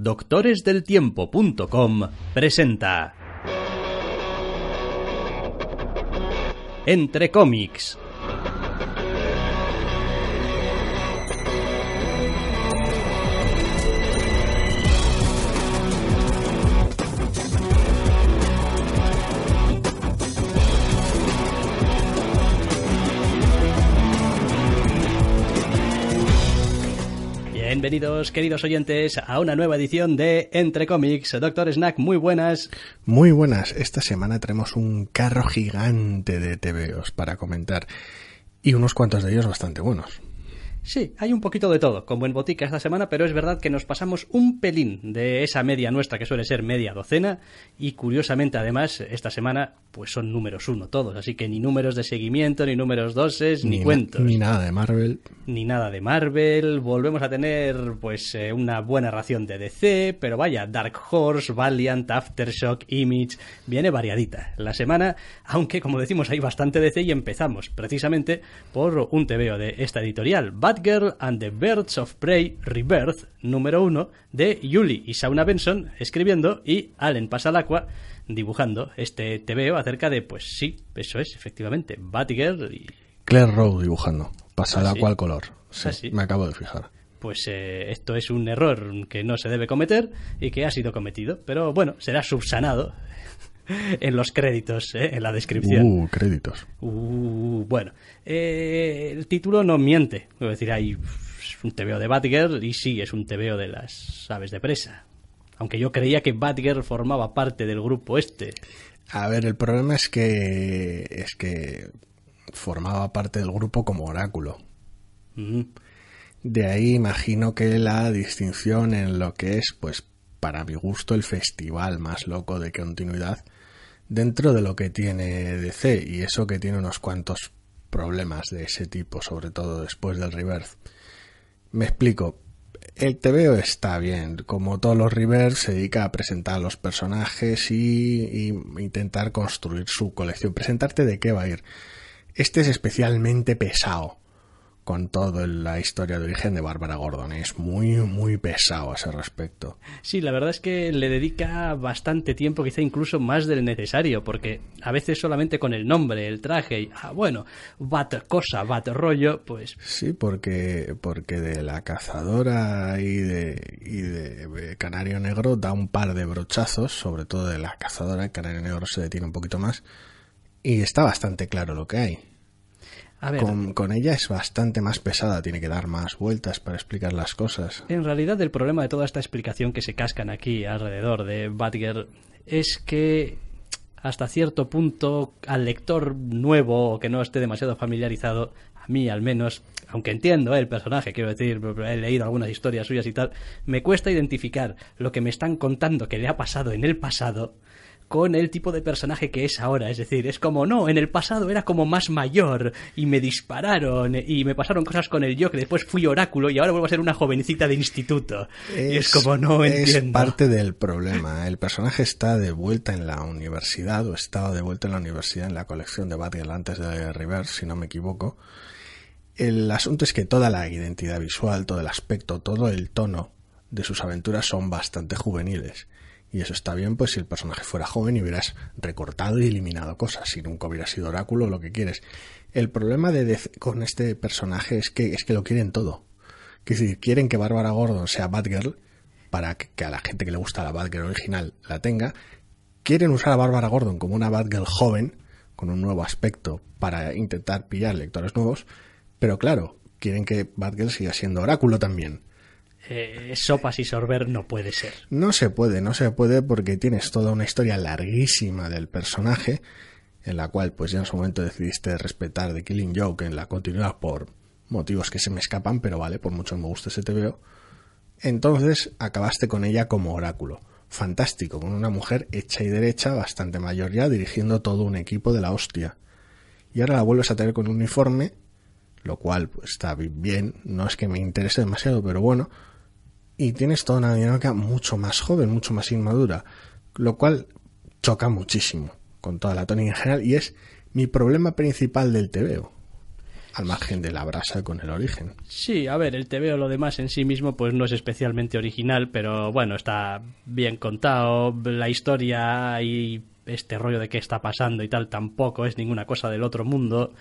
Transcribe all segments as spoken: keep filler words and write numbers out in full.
doctores del tiempo punto com presenta Entre Comics. Bienvenidos, queridos oyentes, a una nueva edición de Entre Comics. Doctor Snack, muy buenas. Muy buenas. Esta semana traemos un carro gigante de T V Os para comentar y unos cuantos de ellos bastante buenos. Sí, hay un poquito de todo, como en botica esta semana, pero es verdad que nos pasamos un pelín de esa media nuestra que suele ser media docena y curiosamente además esta semana pues son números uno todos, así que ni números de seguimiento, ni números doses, ni, ni cuentos. Ni nada de Marvel. Ni nada de Marvel, volvemos a tener pues eh, una buena ración de D C, pero vaya, Dark Horse, Valiant, Aftershock, Image, viene variadita la semana, aunque como decimos hay bastante D C y empezamos precisamente por un T V O de esta editorial, Batgirl and the Birds of Prey Rebirth, número uno, de Julie y Sauna Benson, escribiendo, y Allen Pasalacqua, dibujando este T V O acerca de, pues sí, eso es, efectivamente, Batgirl y... Claire Rowe dibujando, Pasalacqua al color, sí, ¿así? Me acabo de fijar. Pues eh, esto es un error que no se debe cometer y que ha sido cometido, pero bueno, será subsanado en los créditos, ¿eh? En la descripción. Uh, créditos. Uh, bueno. Eh, el título no miente. Es decir, hay un T V O de Batgirl y sí, es un T V O de las aves de presa. Aunque yo creía que Batgirl formaba parte del grupo este. A ver, el problema es que es que formaba parte del grupo como oráculo. Mm. De ahí imagino que la distinción en lo que es, pues, para mi gusto, el festival más loco de continuidad dentro de lo que tiene D C, y eso que tiene unos cuantos problemas de ese tipo, sobre todo después del Rebirth. Me explico, el T V O está bien, como todos los Rebirth se dedica a presentar a los personajes y, y intentar construir su colección, presentarte de qué va a ir. Este es especialmente pesado con toda la historia de origen de Bárbara Gordon. Es muy, muy pesado a ese respecto. Sí, la verdad es que le dedica bastante tiempo, quizá incluso más del necesario, porque a veces solamente con el nombre, el traje, y, ah, bueno, bat cosa, bat rollo, pues... Sí, porque, porque de la cazadora y de, y de Canario Negro da un par de brochazos, sobre todo de la cazadora. Canario Negro se detiene un poquito más y está bastante claro lo que hay. A ver, con, con ella es bastante más pesada, tiene que dar más vueltas para explicar las cosas. En realidad el problema de toda esta explicación que se cascan aquí alrededor de Batgirl es que hasta cierto punto al lector nuevo o que no esté demasiado familiarizado, a mí al menos, aunque entiendo eh, el personaje, quiero decir, he leído algunas historias suyas y tal, me cuesta identificar lo que me están contando que le ha pasado en el pasado con el tipo de personaje que es ahora. Es decir, es como, no, en el pasado era como más mayor y me dispararon y me pasaron cosas con el yo que después fui oráculo y ahora vuelvo a ser una jovencita de instituto. Es, y es como, no entiendo. Es parte del problema. El personaje está de vuelta en la universidad o estaba de vuelta en la universidad en la colección de Batgirl antes de Rebirth, si no me equivoco. El asunto es que toda la identidad visual, todo el aspecto, todo el tono de sus aventuras son bastante juveniles. Y eso está bien, pues si el personaje fuera joven y hubieras recortado y eliminado cosas, si nunca hubiera sido oráculo o lo que quieres. El problema de D C con este personaje es que es que lo quieren todo. Que si quieren que Bárbara Gordon sea Batgirl, para que, que a la gente que le gusta la Batgirl original la tenga, quieren usar a Bárbara Gordon como una Batgirl joven, con un nuevo aspecto, para intentar pillar lectores nuevos, pero claro, quieren que Batgirl siga siendo oráculo también. Eh, sopas y sorber no puede ser. No se puede, no se puede porque tienes toda una historia larguísima del personaje en la cual pues ya en su momento decidiste respetar The Killing Joke en la continuidad por motivos que se me escapan, pero vale, por mucho que me guste ese T V O. Entonces acabaste con ella como oráculo. Fantástico, con una mujer hecha y derecha, bastante mayor ya, dirigiendo todo un equipo de la hostia. Y ahora la vuelves a tener con un uniforme, lo cual pues, está bien, no es que me interese demasiado, pero bueno. Y tienes toda una dinámica mucho más joven, mucho más inmadura, lo cual choca muchísimo con toda la tónica en general y es mi problema principal del T V O. Al margen de la brasa con el origen. Sí, a ver, el T V O, lo demás en sí mismo pues no es especialmente original, pero bueno, está bien contado, la historia y este rollo de qué está pasando y tal tampoco es ninguna cosa del otro mundo,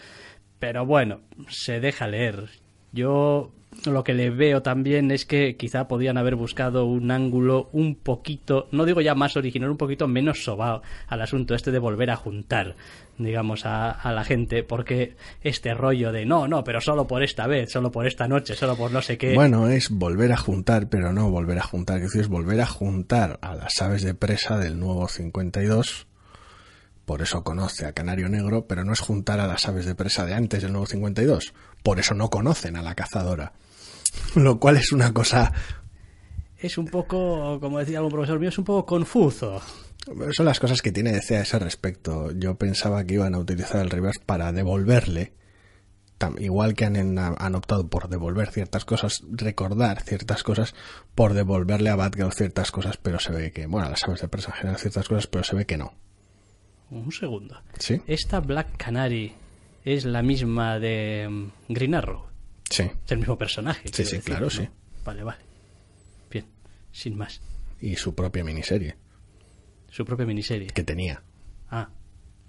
pero bueno, se deja leer. Yo lo que le veo también es que quizá podían haber buscado un ángulo un poquito, no digo ya más original, un poquito menos sobao al asunto este de volver a juntar, digamos, a, a la gente, porque este rollo de no, no, pero solo por esta vez, solo por esta noche, solo por no sé qué... Bueno, es volver a juntar, pero no volver a juntar, es decir, es volver a juntar a las aves de presa del nuevo cincuenta y dos... Por eso conoce a Canario Negro, pero no es juntar a las aves de presa de antes del nuevo cincuenta y dos. Por eso no conocen a la cazadora. Lo cual es una cosa... Es un poco, como decía algún profesor mío, es un poco confuso. Son las cosas que tiene D C a ese respecto. Yo pensaba que iban a utilizar el reverse para devolverle, igual que han, han optado por devolver ciertas cosas, recordar ciertas cosas, por devolverle a Batgirl ciertas cosas, pero se ve que... Bueno, a las aves de presa en general ciertas cosas, pero se ve que no. Un segundo. ¿Sí? Esta Black Canary es la misma de Green Arrow. Sí. Es el mismo personaje. Sí, sí, decir, claro, ¿no? Sí. Vale, vale. Bien, sin más. Y su propia miniserie. Su propia miniserie. Que tenía. Ah.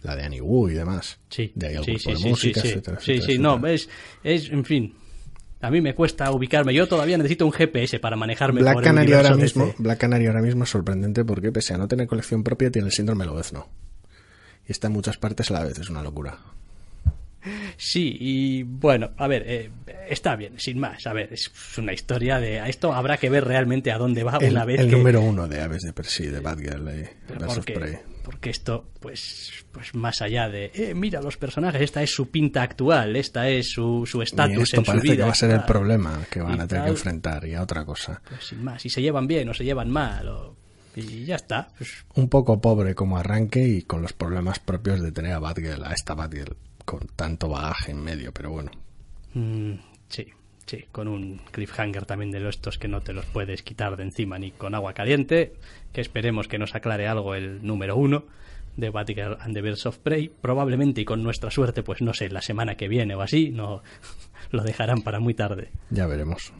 La de Annie Wu y demás. Sí. De ahí el sí, grupo sí, de sí, música, sí, etcétera, sí, etcétera, sí, etcétera. No, es, es, en fin... A mí me cuesta ubicarme. Yo todavía necesito un G P S para manejarme Black por el Canary ahora mismo. Este. Black Canary ahora mismo es sorprendente porque, pese a no tener colección propia, tiene el síndrome de Lobezno. Y está en muchas partes a la vez, es una locura. Sí, y bueno, a ver, eh, está bien, sin más. A ver, es una historia de... Esto habrá que ver realmente a dónde va el, una vez el que... El número uno de Aves de Presa, de Batgirl y versus Prey. Porque esto, pues, pues más allá de... Eh, mira los personajes, esta es su pinta actual, esta es su estatus en su vida. Esto parece que va a ser el problema que van a tener que enfrentar y a otra cosa. Pues sin más, si se llevan bien o se llevan mal o... Y ya está. Pues... Un poco pobre como arranque y con los problemas propios de tener a Batgirl, a esta Batgirl, con tanto bagaje en medio, pero bueno. Mm, sí, sí, con un cliffhanger también de los estos que no te los puedes quitar de encima ni con agua caliente, que esperemos que nos aclare algo el número uno de Batgirl and the Birds of Prey, probablemente, y con nuestra suerte, pues no sé, la semana que viene o así, no lo dejarán para muy tarde. Ya veremos.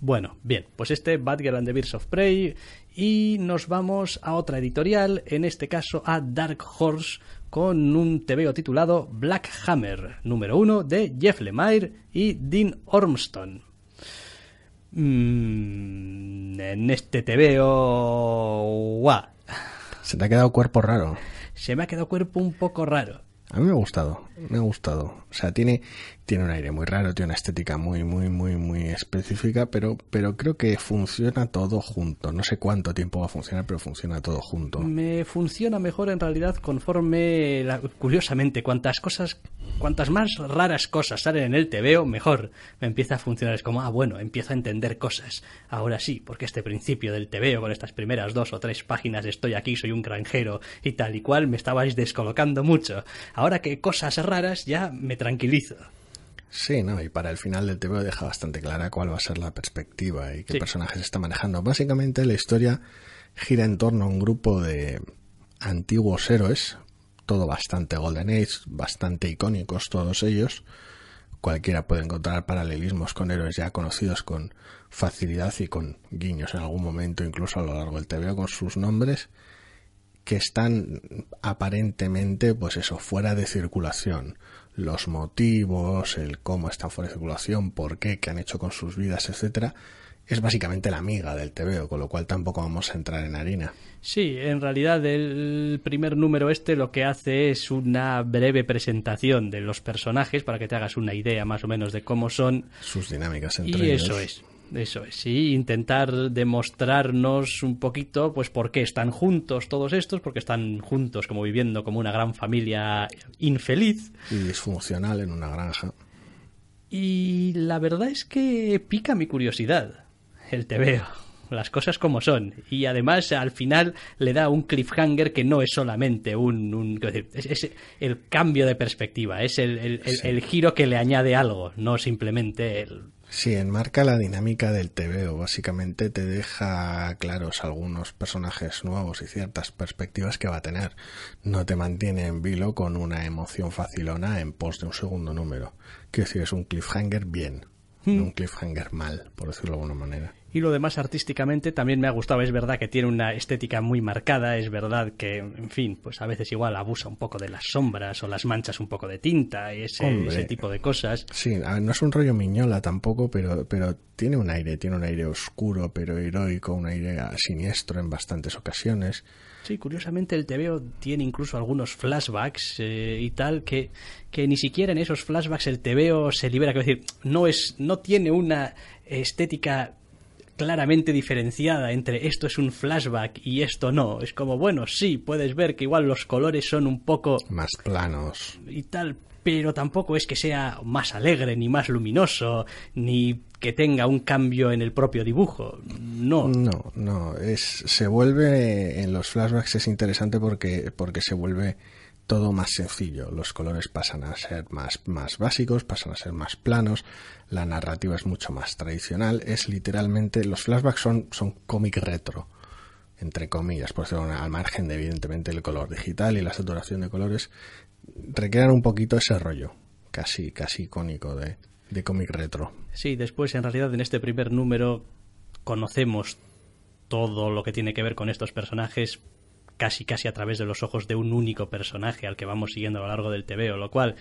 Bueno, bien, pues este Batgirl and the Birds of Prey y nos vamos a otra editorial, en este caso a Dark Horse con un T V O titulado Black Hammer, número uno de Jeff Lemire y Dean Ormston. Mm, en este T V O... ¡Guau! Se te ha quedado cuerpo raro. Se me ha quedado cuerpo un poco raro. A mí me ha gustado, me ha gustado. O sea, tiene, tiene un aire muy raro, tiene una estética muy, muy, muy, muy específica, pero, pero creo que funciona todo junto. No sé cuánto tiempo va a funcionar, pero funciona todo junto. Me funciona mejor en realidad conforme, la, curiosamente, cuantas cosas, cuantas más raras cosas salen en el T V O, mejor me empieza a funcionar. Es como, ah, bueno, empiezo a entender cosas. Ahora sí, porque este principio del T V O, con estas primeras dos o tres páginas, estoy aquí, soy un granjero y tal y cual, me estabais descolocando mucho. Ahora que cosas raras ya me tranquilizo. Sí, no, y para el final del T V O deja bastante clara cuál va a ser la perspectiva y qué sí. personajes está manejando. Básicamente la historia gira en torno a un grupo de antiguos héroes, todo bastante Golden Age, bastante icónicos todos ellos. Cualquiera puede encontrar paralelismos con héroes ya conocidos con facilidad y con guiños en algún momento, incluso a lo largo del T V O, con sus nombres, que están aparentemente, pues eso, fuera de circulación. Los motivos, el cómo están fuera de circulación, por qué, qué han hecho con sus vidas, etcétera, es básicamente la miga del T V O, con lo cual tampoco vamos a entrar en harina. Sí, en realidad el primer número este lo que hace es una breve presentación de los personajes para que te hagas una idea más o menos de cómo son. Sus dinámicas entre ellos. Y eso es. Eso es, sí, intentar demostrarnos un poquito pues por qué están juntos todos estos, porque están juntos como viviendo como una gran familia infeliz. Y disfuncional en una granja. Y la verdad es que pica mi curiosidad. el tebeo, las cosas como son, y además al final le da un cliffhanger que no es solamente un, un es, es el cambio de perspectiva, es el, el, el, sí. el giro que le añade algo, no simplemente el... Sí, enmarca la dinámica del tebeo, básicamente te deja claros algunos personajes nuevos y ciertas perspectivas que va a tener, no te mantiene en vilo con una emoción facilona en pos de un segundo número, que si es un cliffhanger bien, hmm. no un cliffhanger mal, por decirlo de alguna manera. Y lo demás artísticamente también me ha gustado. Es verdad que tiene una estética muy marcada, es verdad que, en fin, pues a veces igual abusa un poco de las sombras o las manchas un poco de tinta, ese, ese tipo de cosas. Sí, a ver, no es un rollo Miñola tampoco, pero, pero tiene un aire, tiene un aire oscuro pero heroico, un aire siniestro en bastantes ocasiones. Sí, curiosamente el tebeo tiene incluso algunos flashbacks eh, y tal, que, que ni siquiera en esos flashbacks el tebeo se libera, quiero decir, no es, no tiene una estética claramente diferenciada entre esto es un flashback y esto no. Es como, bueno, sí, puedes ver que igual los colores son un poco más planos y tal, pero tampoco es que sea más alegre, ni más luminoso, ni que tenga un cambio en el propio dibujo. No. No, no. Es, se vuelve, en los flashbacks es interesante porque, porque se vuelve todo más sencillo, los colores pasan a ser más, más básicos, pasan a ser más planos, la narrativa es mucho más tradicional, es literalmente, los flashbacks son, son cómic retro, entre comillas, por decirlo, al margen de evidentemente el color digital y la saturación de colores, recrean un poquito ese rollo, casi, casi icónico de, de cómic retro. Sí, después en realidad en este primer número conocemos todo lo que tiene que ver con estos personajes, casi casi a través de los ojos de un único personaje al que vamos siguiendo a lo largo del tebeo, lo cual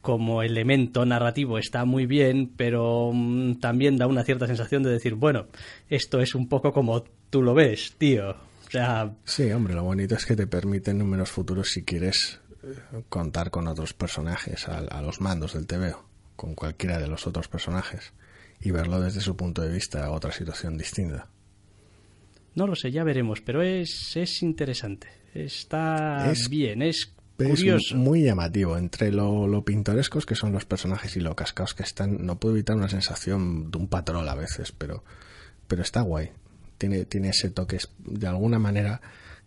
como elemento narrativo está muy bien, pero también da una cierta sensación de decir, bueno, esto es un poco como tú lo ves, tío. O sea, sí, hombre, lo bonito es que te permiten números futuros si quieres contar con otros personajes a, a los mandos del tebeo, con cualquiera de los otros personajes, y verlo desde su punto de vista, otra situación distinta. No lo sé, ya veremos, pero es, es interesante, está es, bien, es curioso. Es muy llamativo, entre lo, lo pintorescos que son los personajes y lo cascados que están, no puedo evitar una sensación de un patrón a veces, pero, pero está guay, tiene, tiene ese toque de alguna manera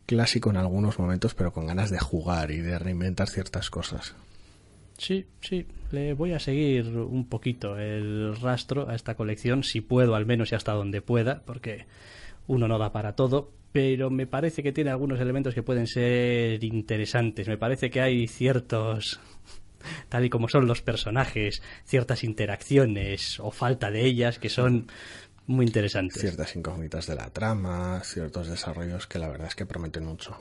clásico en algunos momentos, pero con ganas de jugar y de reinventar ciertas cosas. Sí, sí, le voy a seguir un poquito el rastro a esta colección, si puedo al menos y hasta donde pueda, porque uno no da para todo, pero me parece que tiene algunos elementos que pueden ser interesantes. Me parece que hay ciertos, tal y como son los personajes, ciertas interacciones o falta de ellas que son muy interesantes. Ciertas incógnitas de la trama, ciertos desarrollos que la verdad es que prometen mucho.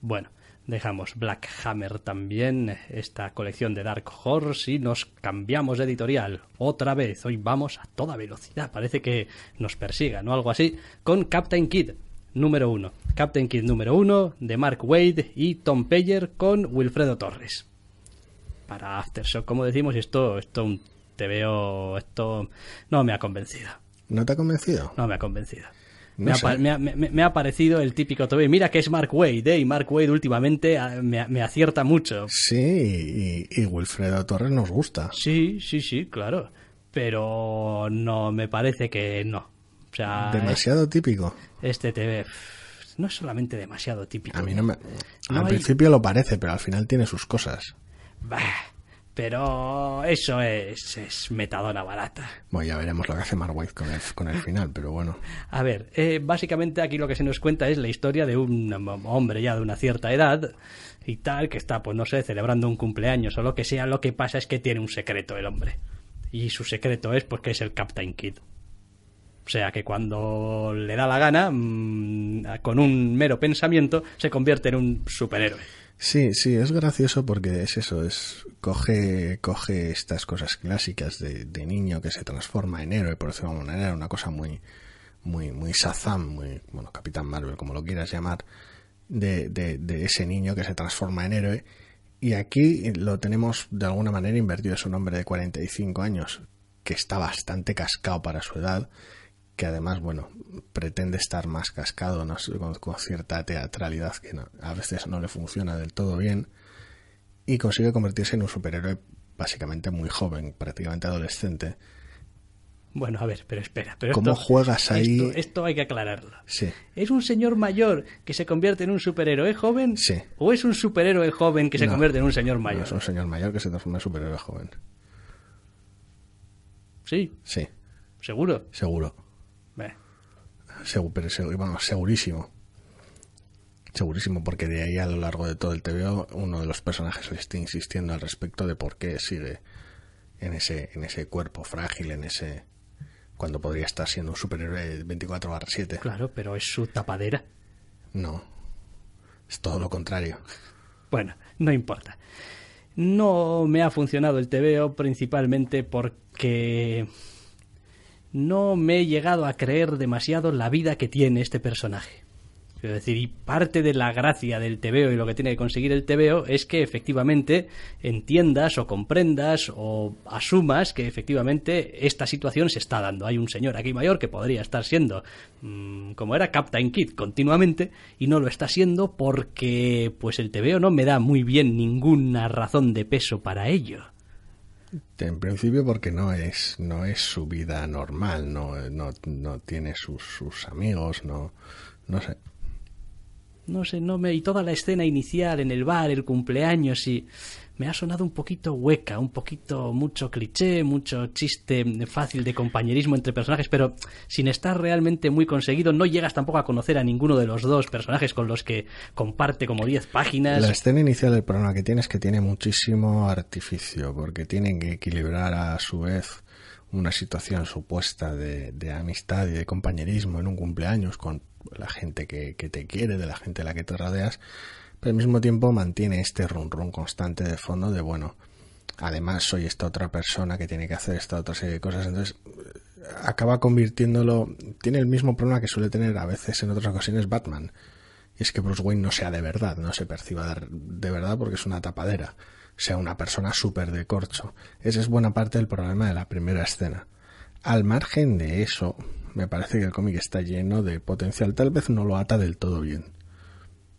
Bueno, dejamos Black Hammer también, esta colección de Dark Horse, y nos cambiamos de editorial otra vez. Hoy vamos a toda velocidad, parece que nos persigan o algo así, con Captain Kid número uno. Captain Kid número uno de Mark Waid y Tom Payer con Wilfredo Torres. Para Aftershock, como decimos, esto, esto un tebeo, esto no me ha convencido. ¿No te ha convencido? No me ha convencido. No me, ha, me, ha, me, me ha parecido el típico tobey. Mira que es Mark Waid, ¿eh? Y Mark Waid últimamente me, me acierta mucho. Sí, y, y Wilfredo Torres nos gusta. Sí, sí, sí, claro. Pero no me parece que no. O sea, demasiado es, típico. Este tebeo no es solamente demasiado típico. A mí no me... No al hay... principio lo parece, pero al final tiene sus cosas. Bah. Pero eso es, es metadona barata. Bueno, ya veremos lo que hace Mark Waid con el, con el final, pero bueno. A ver, eh, básicamente aquí lo que se nos cuenta es la historia de un hombre ya de una cierta edad y tal, que está, pues no sé, celebrando un cumpleaños o lo que sea. Lo que pasa es que tiene un secreto el hombre. Y su secreto es, pues, que es el Captain Kid. O sea, que cuando le da la gana, mmm, con un mero pensamiento, se convierte en un superhéroe. Sí, sí, es gracioso porque es eso, es coge, coge estas cosas clásicas de, de niño que se transforma en héroe, por decirlo de alguna manera, una cosa muy, muy, muy Shazam, muy, bueno, Capitán Marvel, como lo quieras llamar, de, de, de ese niño que se transforma en héroe, y aquí lo tenemos de alguna manera invertido. Es un hombre de cuarenta y cinco años, que está bastante cascado para su edad, que además, bueno, pretende estar más cascado, ¿no? con, con cierta teatralidad que no, a veces no le funciona del todo bien, y consigue convertirse en un superhéroe básicamente muy joven, prácticamente adolescente, Bueno, a ver, pero espera. Pero ¿cómo esto, juegas ahí? Esto, esto hay que aclararlo. Sí. ¿Es un señor mayor que se convierte en un superhéroe joven? Sí. ¿O es un superhéroe joven que se no, convierte en un señor mayor? No, es un señor mayor que se transforma en superhéroe joven. ¿Sí? Sí. ¿Seguro? Seguro. Eh. Segu pero seg bueno, segurísimo. Segurísimo, porque de ahí a lo largo de todo el T V O uno de los personajes le está insistiendo al respecto de por qué sigue en ese, en ese cuerpo frágil, en ese... cuando podría estar siendo un superhéroe veinticuatro barra siete. Claro, pero es su tapadera. No, es todo lo contrario. Bueno, no importa. No me ha funcionado el T V O principalmente porque no me he llegado a creer demasiado la vida que tiene este personaje. Es decir, y parte de la gracia del T V O y lo que tiene que conseguir el T V O es que efectivamente entiendas o comprendas o asumas que efectivamente esta situación se está dando. Hay un señor aquí mayor que podría estar siendo, mmm, como era Captain Kid continuamente, y no lo está siendo porque pues el T V O no me da muy bien ninguna razón de peso para ello. En principio porque no es, no es su vida normal, no, no, no tiene sus, sus amigos, no, no sé. No sé, no me... Y toda la escena inicial en el bar, el cumpleaños, y me ha sonado un poquito hueca, un poquito mucho cliché, mucho chiste fácil de compañerismo entre personajes, pero sin estar realmente muy conseguido. No llegas tampoco a conocer a ninguno de los dos personajes con los que comparte como diez páginas. La escena inicial del problema que tiene es que tiene muchísimo artificio, porque tienen que equilibrar a su vez una situación supuesta de, de amistad y de compañerismo en un cumpleaños con la gente que, que te quiere, de la gente a la que te rodeas, pero al mismo tiempo mantiene este run run constante de fondo de, bueno, además soy esta otra persona que tiene que hacer esta otra serie de cosas. Entonces acaba convirtiéndolo, tiene el mismo problema que suele tener a veces en otras ocasiones Batman, y es que Bruce Wayne no sea de verdad, no se perciba de, de verdad porque es una tapadera, sea una persona súper de corcho. Esa es buena parte del problema de la primera escena. Al margen de eso, me parece que el cómic está lleno de potencial. Tal vez no lo ata del todo bien,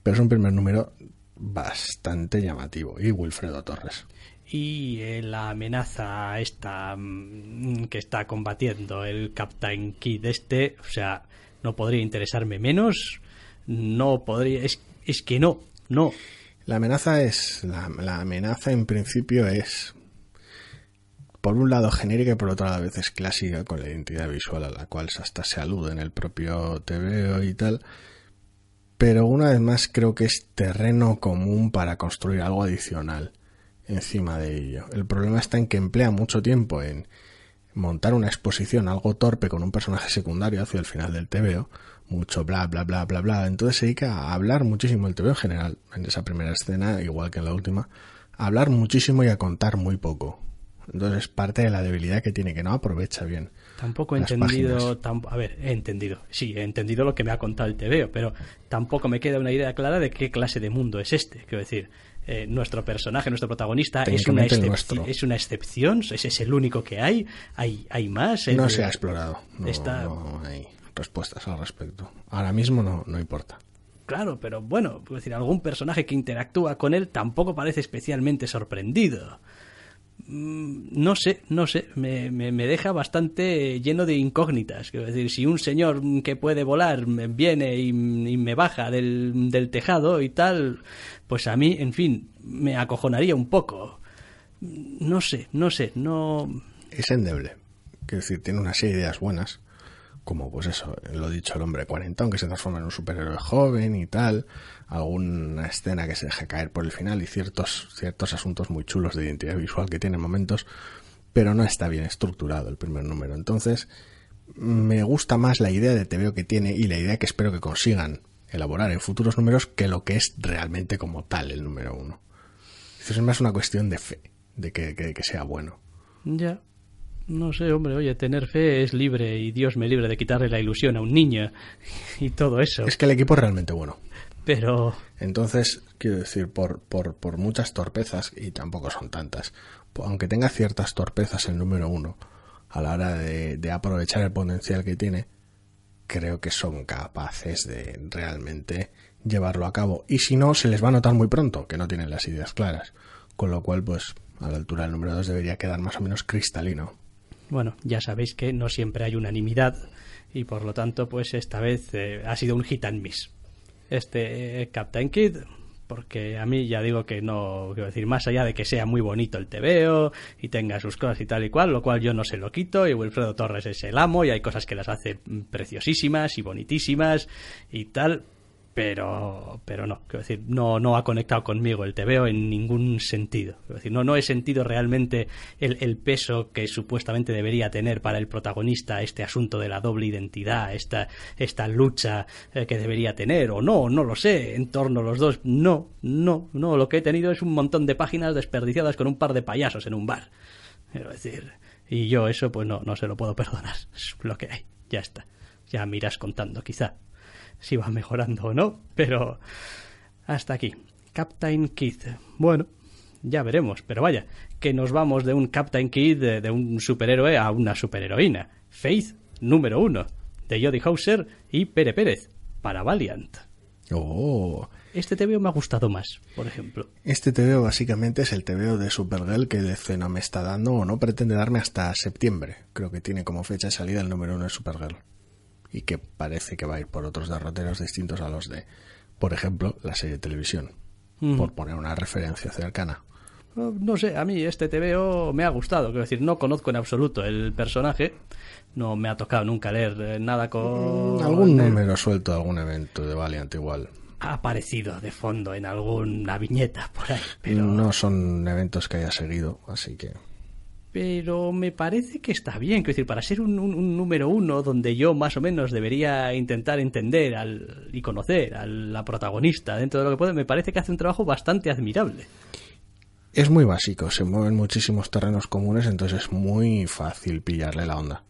pero es un primer número bastante llamativo. Y Wilfredo Torres. Y eh, la amenaza esta que está combatiendo el Captain Kid este, o sea, no podría interesarme menos. No podría... Es, es que no, no. La amenaza es... La, la amenaza en principio es... por un lado genérica y por otro lado a veces clásica, con la identidad visual a la cual hasta se alude en el propio T V O y tal, pero una vez más creo que es terreno común para construir algo adicional encima de ello. El problema está en que emplea mucho tiempo en montar una exposición algo torpe con un personaje secundario hacia el final del T V O, mucho bla bla bla bla bla, entonces se dedica a hablar muchísimo el T V O en general, en esa primera escena, igual que en la última, a hablar muchísimo y a contar muy poco. Entonces parte de la debilidad que tiene, que no aprovecha bien. Tampoco he entendido, tam, a ver, he entendido, sí, he entendido lo que me ha contado el T V O, pero tampoco me queda una idea clara de qué clase de mundo es este. Quiero decir, eh, nuestro personaje, nuestro protagonista es una, es una excepción, ese es el único que hay, hay, hay más. El, no se ha explorado, no, esta... no hay respuestas al respecto. Ahora mismo no, no importa. Claro, pero bueno, quiero decir, algún personaje que interactúa con él tampoco parece especialmente sorprendido. No sé, no sé, me, me, me deja bastante lleno de incógnitas. Quiero decir, si un señor que puede volar viene y, y me baja del, del tejado y tal, pues a mí, en fin, me acojonaría un poco. No sé, no sé, no... Es endeble. Quiero decir, tiene una serie de ideas buenas, como pues eso, lo dicho, el hombre cuarentón que se transforma en un superhéroe joven y tal, alguna escena que se deja caer por el final y ciertos, ciertos asuntos muy chulos de identidad visual que tiene momentos, pero no está bien estructurado el primer número. Entonces me gusta más la idea de T V O que tiene y la idea que espero que consigan elaborar en futuros números que lo que es realmente como tal el número uno. Entonces es más una cuestión de fe, de que, que, que sea bueno. Ya. No sé, hombre, oye, tener fe es libre y Dios me libre de quitarle la ilusión a un niño y todo eso. Es que el equipo es realmente bueno. Pero... Entonces, quiero decir, por, por, por muchas torpezas, y tampoco son tantas, aunque tenga ciertas torpezas el número uno, a la hora de, de aprovechar el potencial que tiene, creo que son capaces de realmente llevarlo a cabo. Y si no, se les va a notar muy pronto que no tienen las ideas claras. Con lo cual, pues, a la altura del número dos debería quedar más o menos cristalino. Bueno, ya sabéis que no siempre hay unanimidad y por lo tanto, pues esta vez eh, ha sido un hit and miss. Este eh, Captain Kid, porque a mí ya digo que no, quiero decir, más allá de que sea muy bonito el tebeo y tenga sus cosas y tal y cual, lo cual yo no se lo quito, y Wilfredo Torres es el amo y hay cosas que las hace preciosísimas y bonitísimas y tal, pero pero no, quiero decir, no no ha conectado conmigo el tebeo en ningún sentido, quiero decir, no no he sentido realmente el, el peso que supuestamente debería tener para el protagonista este asunto de la doble identidad, esta esta lucha eh, que debería tener, o no, no lo sé, en torno a los dos, no, no, no, lo que he tenido es un montón de páginas desperdiciadas con un par de payasos en un bar, quiero decir, y yo eso pues no, no se lo puedo perdonar, es lo que hay, ya está, ya me irás contando quizá si va mejorando o no, pero hasta aquí. Captain Kid. Bueno, ya veremos, pero vaya, que nos vamos de un Captain Kid, de, de un superhéroe a una superheroína. Faith número uno, de Jodie Hauser y Pere Pérez, para Valiant. Oh. Este tebeo me ha gustado más, por ejemplo. Este tebeo básicamente es el tebeo de Supergirl que de cena me está dando, o no pretende darme, hasta septiembre. Creo que tiene como fecha de salida el número uno de Supergirl. Y que parece que va a ir por otros derroteros distintos a los de, por ejemplo, la serie de televisión, mm. por poner una referencia cercana. No sé, a mí este tebeo me ha gustado, quiero decir, no conozco en absoluto el personaje, no me ha tocado nunca leer nada con... Algún número suelto, algún evento de Valiant igual. Ha aparecido de fondo en alguna viñeta por ahí, pero... No son eventos que haya seguido, así que... Pero me parece que está bien, quiero decir, para ser un, un, un número uno donde yo más o menos debería intentar entender al, y conocer a la protagonista dentro de lo que puede, me parece que hace un trabajo bastante admirable. Es muy básico, se mueven muchísimos terrenos comunes, entonces es muy fácil pillarle la onda.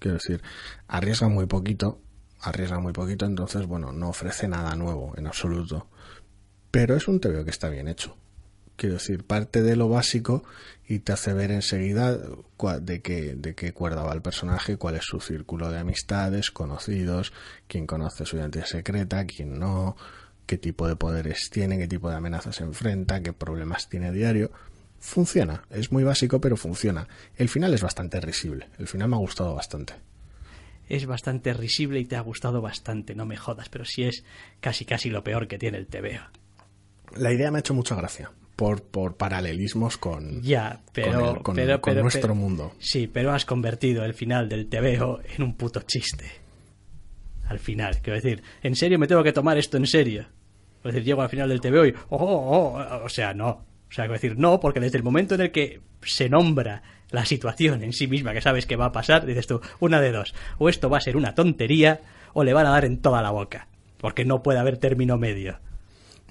Quiero decir, arriesga muy poquito, arriesga muy poquito, entonces, bueno, no ofrece nada nuevo en absoluto. Pero es un tebeo que está bien hecho. Quiero decir, parte de lo básico y te hace ver enseguida de qué, de qué cuerda va el personaje, cuál es su círculo de amistades, conocidos, quién conoce su identidad secreta, quién no, qué tipo de poderes tiene, qué tipo de amenazas enfrenta, qué problemas tiene a diario. Funciona, es muy básico, pero funciona. El final es bastante risible, el final me ha gustado bastante. Es bastante risible y te ha gustado bastante, no me jodas, pero sí es casi casi lo peor que tiene el tebeo. La idea me ha hecho mucha gracia. Por, por paralelismos con, ya, pero, con, el, con, pero, con pero, nuestro pero, mundo. Sí, pero has convertido el final del tebeo en un puto chiste. Al final, quiero decir, ¿en serio me tengo que tomar esto en serio? Es decir, llego al final del tebeo y... Oh, oh, oh, o sea, no. O sea, quiero decir, no, porque desde el momento en el que se nombra la situación en sí misma, que sabes que va a pasar, dices tú, una de dos. O esto va a ser una tontería, o le van a dar en toda la boca. Porque no puede haber término medio.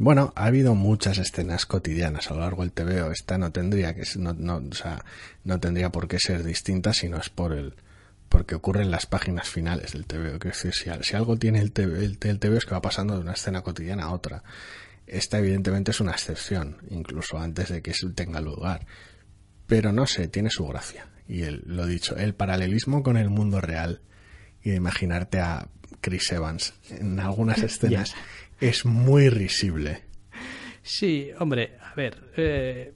Bueno, ha habido muchas escenas cotidianas a lo largo del tebeo. Esta no tendría que no, no, o sea, no tendría por qué ser distinta si no es por el porque ocurren las páginas finales del tebeo. Que si, si algo tiene el tebeo, el, el tebeo es que va pasando de una escena cotidiana a otra. Esta evidentemente es una excepción, incluso antes de que tenga lugar. Pero no sé, tiene su gracia. Y el, lo dicho, el paralelismo con el mundo real y de imaginarte a Chris Evans en algunas escenas. Yeah. Es muy risible. Sí, hombre, a ver, eh,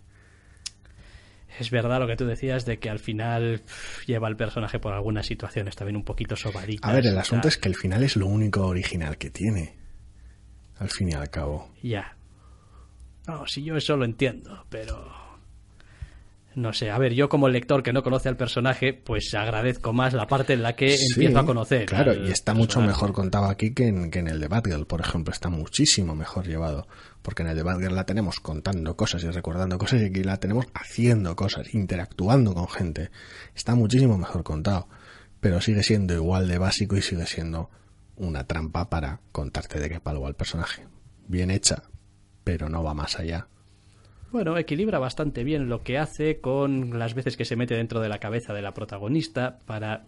es verdad lo que tú decías de que al final pff, lleva al personaje por algunas situaciones también un poquito sobaditas. A ver, el asunto es que el final es lo único original que tiene, al fin y al cabo. Ya. No, si yo eso lo entiendo, pero... No sé, a ver, yo como lector que no conoce al personaje, pues agradezco más la parte en la que sí, empiezo a conocer. Claro, y está personaje. Mucho mejor contado aquí que en, que en el de Batgirl, por ejemplo, está muchísimo mejor llevado, porque en el de Batgirl la tenemos contando cosas y recordando cosas, y aquí la tenemos haciendo cosas, interactuando con gente. Está muchísimo mejor contado, pero sigue siendo igual de básico y sigue siendo una trampa para contarte de qué palo va el personaje. Bien hecha, pero no va más allá. Bueno, equilibra bastante bien lo que hace con las veces que se mete dentro de la cabeza de la protagonista para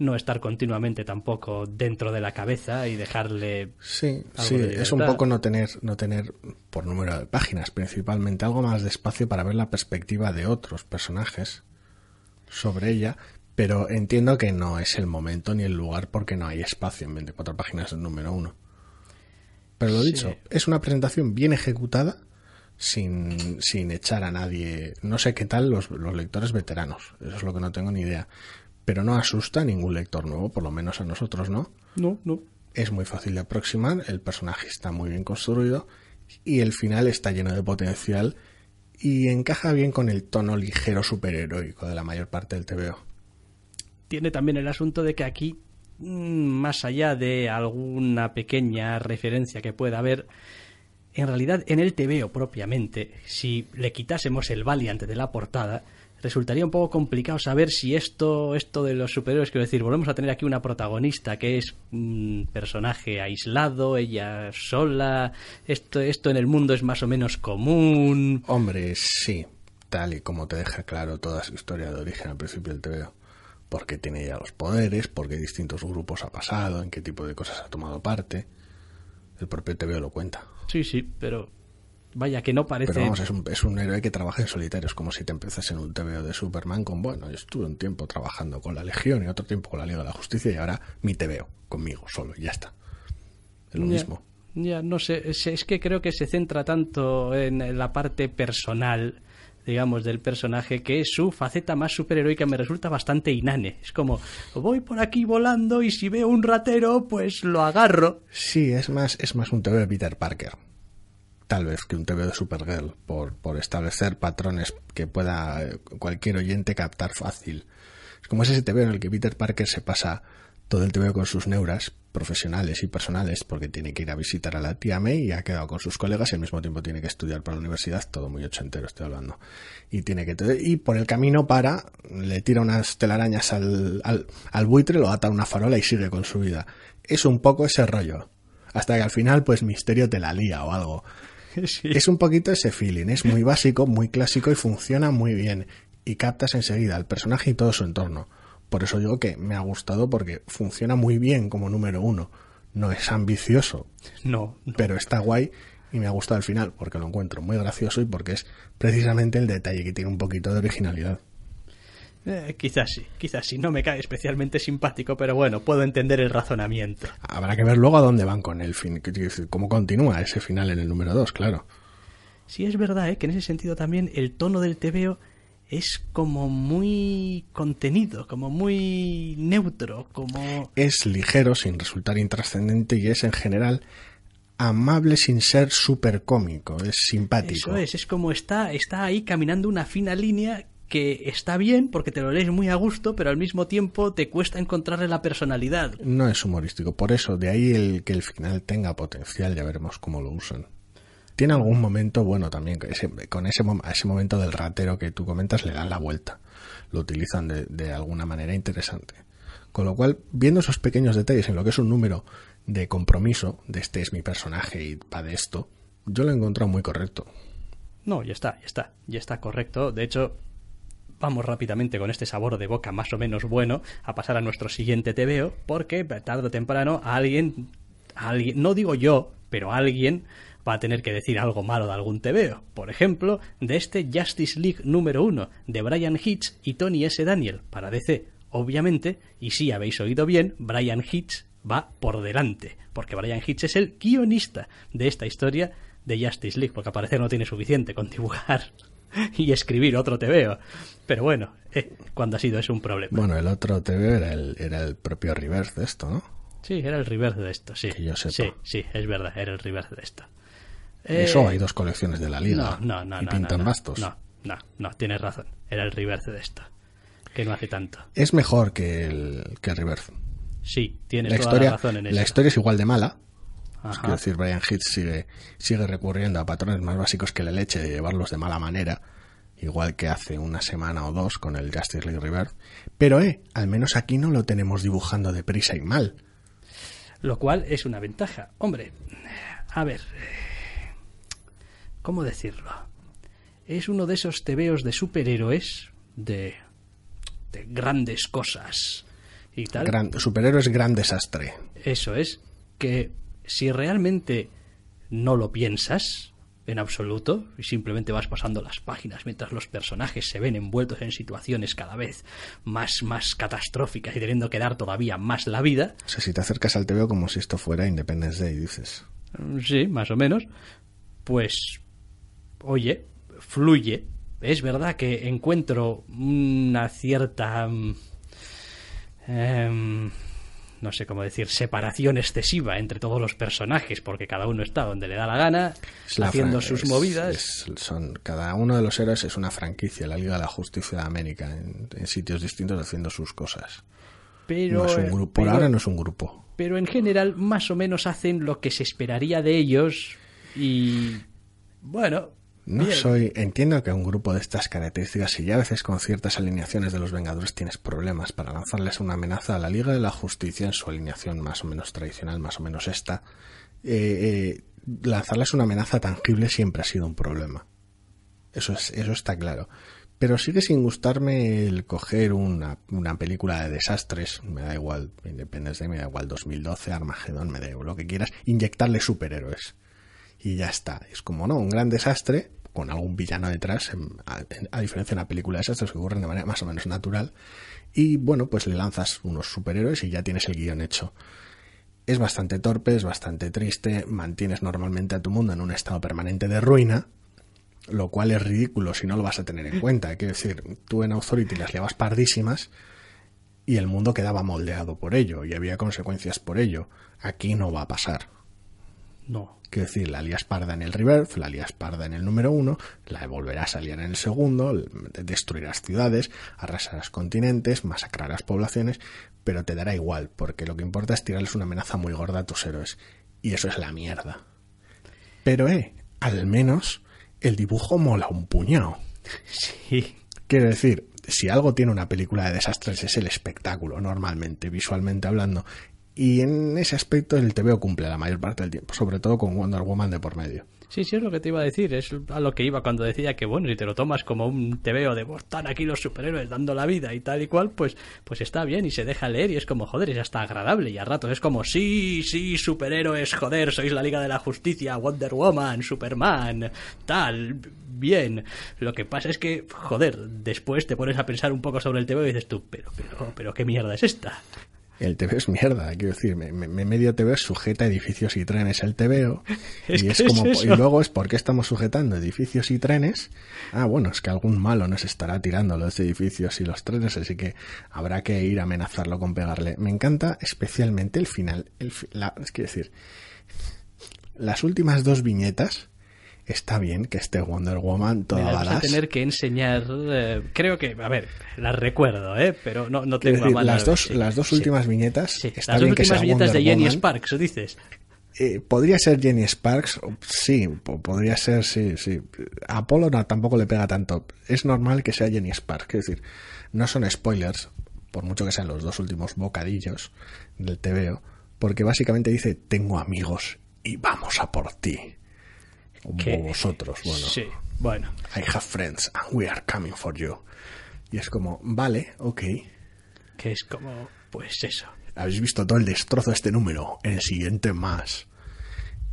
no estar continuamente tampoco dentro de la cabeza y dejarle... Sí, algo sí, de es un poco no tener, no tener por número de páginas principalmente, algo más de espacio para ver la perspectiva de otros personajes sobre ella, pero entiendo que no es el momento ni el lugar porque no hay espacio en veinticuatro páginas del número uno. Pero lo dicho, sí. Es una presentación bien ejecutada sin, sin echar a nadie. No sé qué tal los, los lectores veteranos, eso es lo que no tengo ni idea. Pero no asusta a ningún lector nuevo, por lo menos a nosotros, ¿no? No, no. Es muy fácil de aproximar, el personaje está muy bien construido y el final está lleno de potencial y encaja bien con el tono ligero superheroico de la mayor parte del T V O. Tiene también el asunto de que aquí, más allá de alguna pequeña referencia que pueda haber, en realidad en el T V O propiamente, si le quitásemos el Valiant de la portada, resultaría un poco complicado saber si esto esto de los superhéroes, quiero decir, volvemos a tener aquí una protagonista que es un personaje aislado, ella sola, esto, esto en el mundo es más o menos común. Hombre, sí, tal y como te deja claro toda su historia de origen al principio del T V O, por qué tiene ya los poderes, por qué distintos grupos ha pasado, en qué tipo de cosas ha tomado parte, el propio T V O lo cuenta. Sí, sí, pero... Vaya, que no parece... Pero vamos, es un, es un héroe que trabaja en solitario. Es como si te empiezas en un T V O de Superman con, bueno, yo estuve un tiempo trabajando con la Legión y otro tiempo con la Liga de la Justicia y ahora mi T V O, conmigo, solo, y ya está. Es lo ya, mismo. Ya, no sé, es, es que creo que se centra tanto en la parte personal, digamos, del personaje, que su faceta más superheroica me resulta bastante inane. Es como, voy por aquí volando y si veo un ratero, pues lo agarro. Sí, es más, es más un T V O de Peter Parker, tal vez, que un T V de Supergirl, por, por establecer patrones que pueda cualquier oyente captar fácil. Es como ese T V en el que Peter Parker se pasa todo el T V con sus neuras profesionales y personales, porque tiene que ir a visitar a la tía May y ha quedado con sus colegas y al mismo tiempo tiene que estudiar para la universidad, todo muy ochentero estoy hablando, y tiene que y por el camino para, le tira unas telarañas al, al, al buitre, lo ata a una farola y sigue con su vida. Es un poco ese rollo, hasta que al final pues Misterio te la lía o algo. Sí. Es un poquito ese feeling, es muy básico, muy clásico y funciona muy bien, y captas enseguida al personaje y todo su entorno. Por eso digo que me ha gustado, porque funciona muy bien como número uno, no es ambicioso, no, no. Pero está guay y me ha gustado el final porque lo encuentro muy gracioso y porque es precisamente el detalle que tiene un poquito de originalidad. Eh, quizás sí, quizás sí, no me cae especialmente simpático, pero bueno, puedo entender el razonamiento. Habrá que ver luego a dónde van con el fin, cómo continúa ese final en el número dos, claro. Sí, es verdad, ¿eh? Que en ese sentido también el tono del T V O es como muy contenido, como muy neutro, como... Es ligero sin resultar intrascendente y es en general... amable sin ser súper cómico, es simpático. Eso es, es como está, está ahí caminando una fina línea... que está bien porque te lo lees muy a gusto, pero al mismo tiempo te cuesta encontrarle la personalidad. No es humorístico, por eso, de ahí el que el final tenga potencial, ya veremos cómo lo usan. Tiene algún momento, bueno, también, ese, con ese, ese momento del ratero que tú comentas, le dan la vuelta, lo utilizan de, de alguna manera interesante. Con lo cual, viendo esos pequeños detalles en lo que es un número de compromiso, de este es mi personaje y va de esto, yo lo he encontrado muy correcto. No, ya está, ya está, ya está correcto, de hecho... Vamos rápidamente con este sabor de boca más o menos bueno a pasar a nuestro siguiente T V O, porque tarde o temprano a alguien, a alguien, no digo yo, pero alguien va a tener que decir algo malo de algún T V O. Por ejemplo, de este Justice League número uno de Brian Hitch y Tony S. Daniel para D C. Obviamente, y si habéis oído bien, Brian Hitch va por delante, porque Brian Hitch es el guionista de esta historia de Justice League, porque al parecer no tiene suficiente con dibujar y escribir otro T V O. Pero bueno, eh, cuando ha sido es un problema. Bueno, el otro T V O era el, era el propio reverse de esto, ¿no? Sí, era el reverse de esto, sí. Que yo sepa. Sí, sí, es verdad, era el reverse de esto. Eh, Eso, hay dos colecciones de la Liga. No, no, no. Y no, pintan no, bastos. No, no, no, no, tienes razón. Era el reverse de esto, que no hace tanto. Es mejor que el, que el reverse. Sí, tienes la toda historia, la razón en eso. La historia es igual de mala. Pues quiero decir, Brian Hitch sigue, sigue recurriendo a patrones más básicos que la leche de llevarlos de mala manera, igual que hace una semana o dos con el Justice League Rebirth. Pero, eh, al menos aquí no lo tenemos dibujando deprisa y mal. Lo cual es una ventaja. Hombre, a ver, ¿cómo decirlo? Es uno de esos tebeos de superhéroes de, de grandes cosas y tal. Gran, superhéroes gran desastre. Eso es, que... Si realmente no lo piensas en absoluto y simplemente vas pasando las páginas mientras los personajes se ven envueltos en situaciones cada vez más, más catastróficas y teniendo que dar todavía más la vida... O sea, si te acercas al T V O como si esto fuera Independence Day, dices. Sí, más o menos. Pues, oye, fluye. Es verdad que encuentro una cierta... Eh, no sé cómo decir, separación excesiva entre todos los personajes, porque cada uno está donde le da la gana, la haciendo sus es, movidas. Es, son, cada uno de los héroes es una franquicia, la Liga de la Justicia de América, en, en sitios distintos haciendo sus cosas. Pero, no es un grupo, por ahora no es un grupo. Pero en general, más o menos hacen lo que se esperaría de ellos y, bueno... No bien. soy... Entiendo que un grupo de estas características, y ya a veces con ciertas alineaciones de los Vengadores tienes problemas para lanzarles una amenaza a la Liga de la Justicia en su alineación más o menos tradicional, más o menos esta. Eh, eh, lanzarles una amenaza tangible siempre ha sido un problema. Eso es, eso está claro. Pero sigue sin gustarme el coger una, una película de desastres, me da igual Independence Day, me da igual dos mil doce, Armagedón, me da igual lo que quieras, inyectarle superhéroes. Y ya está. Es como, no, un gran desastre... con algún villano detrás, a, a diferencia de una película de esas que ocurren de manera más o menos natural, y bueno, pues le lanzas unos superhéroes y ya tienes el guión hecho. Es bastante torpe, es bastante triste, mantienes normalmente a tu mundo en un estado permanente de ruina, lo cual es ridículo si no lo vas a tener en cuenta. Quiero decir, tú en Authority las llevas pardísimas y el mundo quedaba moldeado por ello, y había consecuencias por ello. Aquí no va a pasar. No. Quiero decir, la lías parda en el Rebirth, la lías parda en el número uno, la volverás a liar en el segundo, destruirás ciudades, arrasarás continentes, masacrarás poblaciones, pero te dará igual, porque lo que importa es tirarles una amenaza muy gorda a tus héroes. Y eso es la mierda. Pero, eh, al menos el dibujo mola un puñado. Sí. Quiero decir, si algo tiene una película de desastres es el espectáculo, normalmente, visualmente hablando. Y en ese aspecto el T V O cumple la mayor parte del tiempo, sobre todo con Wonder Woman de por medio. Sí, sí, es lo que te iba a decir, es a lo que iba cuando decía que, bueno, si te lo tomas como un T V O de, oh, están aquí los superhéroes dando la vida y tal y cual, pues, pues está bien y se deja leer y es como, joder, es hasta agradable. Y a ratos es como, sí, sí, superhéroes, joder, sois la Liga de la Justicia, Wonder Woman, Superman, tal... Bien, lo que pasa es que, joder, después te pones a pensar un poco sobre el T V O y dices tú, pero, pero, pero, ¿qué mierda es esta? El T V O es mierda, quiero decir, me, me medio T V O sujeta edificios y trenes al T V O, es y es como es y luego es ¿por qué estamos sujetando edificios y trenes? Ah, bueno, es que algún malo nos estará tirando los edificios y los trenes, así que habrá que ir a amenazarlo con pegarle. Me encanta especialmente el final, el fi- la, es quiero decir, las últimas dos viñetas. Está bien que esté Wonder Woman toda badass. Me la vas a tener que enseñar, eh, creo que, a ver, las recuerdo, eh, pero no, no tengo a mano. Las dos, sí, las dos últimas sí. viñetas, sí. Está las bien dos últimas que viñetas Wonder de Jenny Woman. Sparks, dices. Eh, podría ser Jenny Sparks, sí, podría ser, sí, sí. A Apollo no, tampoco le pega tanto. Es normal que sea Jenny Sparks, es decir, no son spoilers, por mucho que sean los dos últimos bocadillos del T V O, porque básicamente dice, tengo amigos y vamos a por ti. Como vosotros, bueno. Sí, bueno. I have friends and we are coming for you. Y es como, vale, ok. Que es como, pues eso. Habéis visto todo el destrozo de este número. En el siguiente más.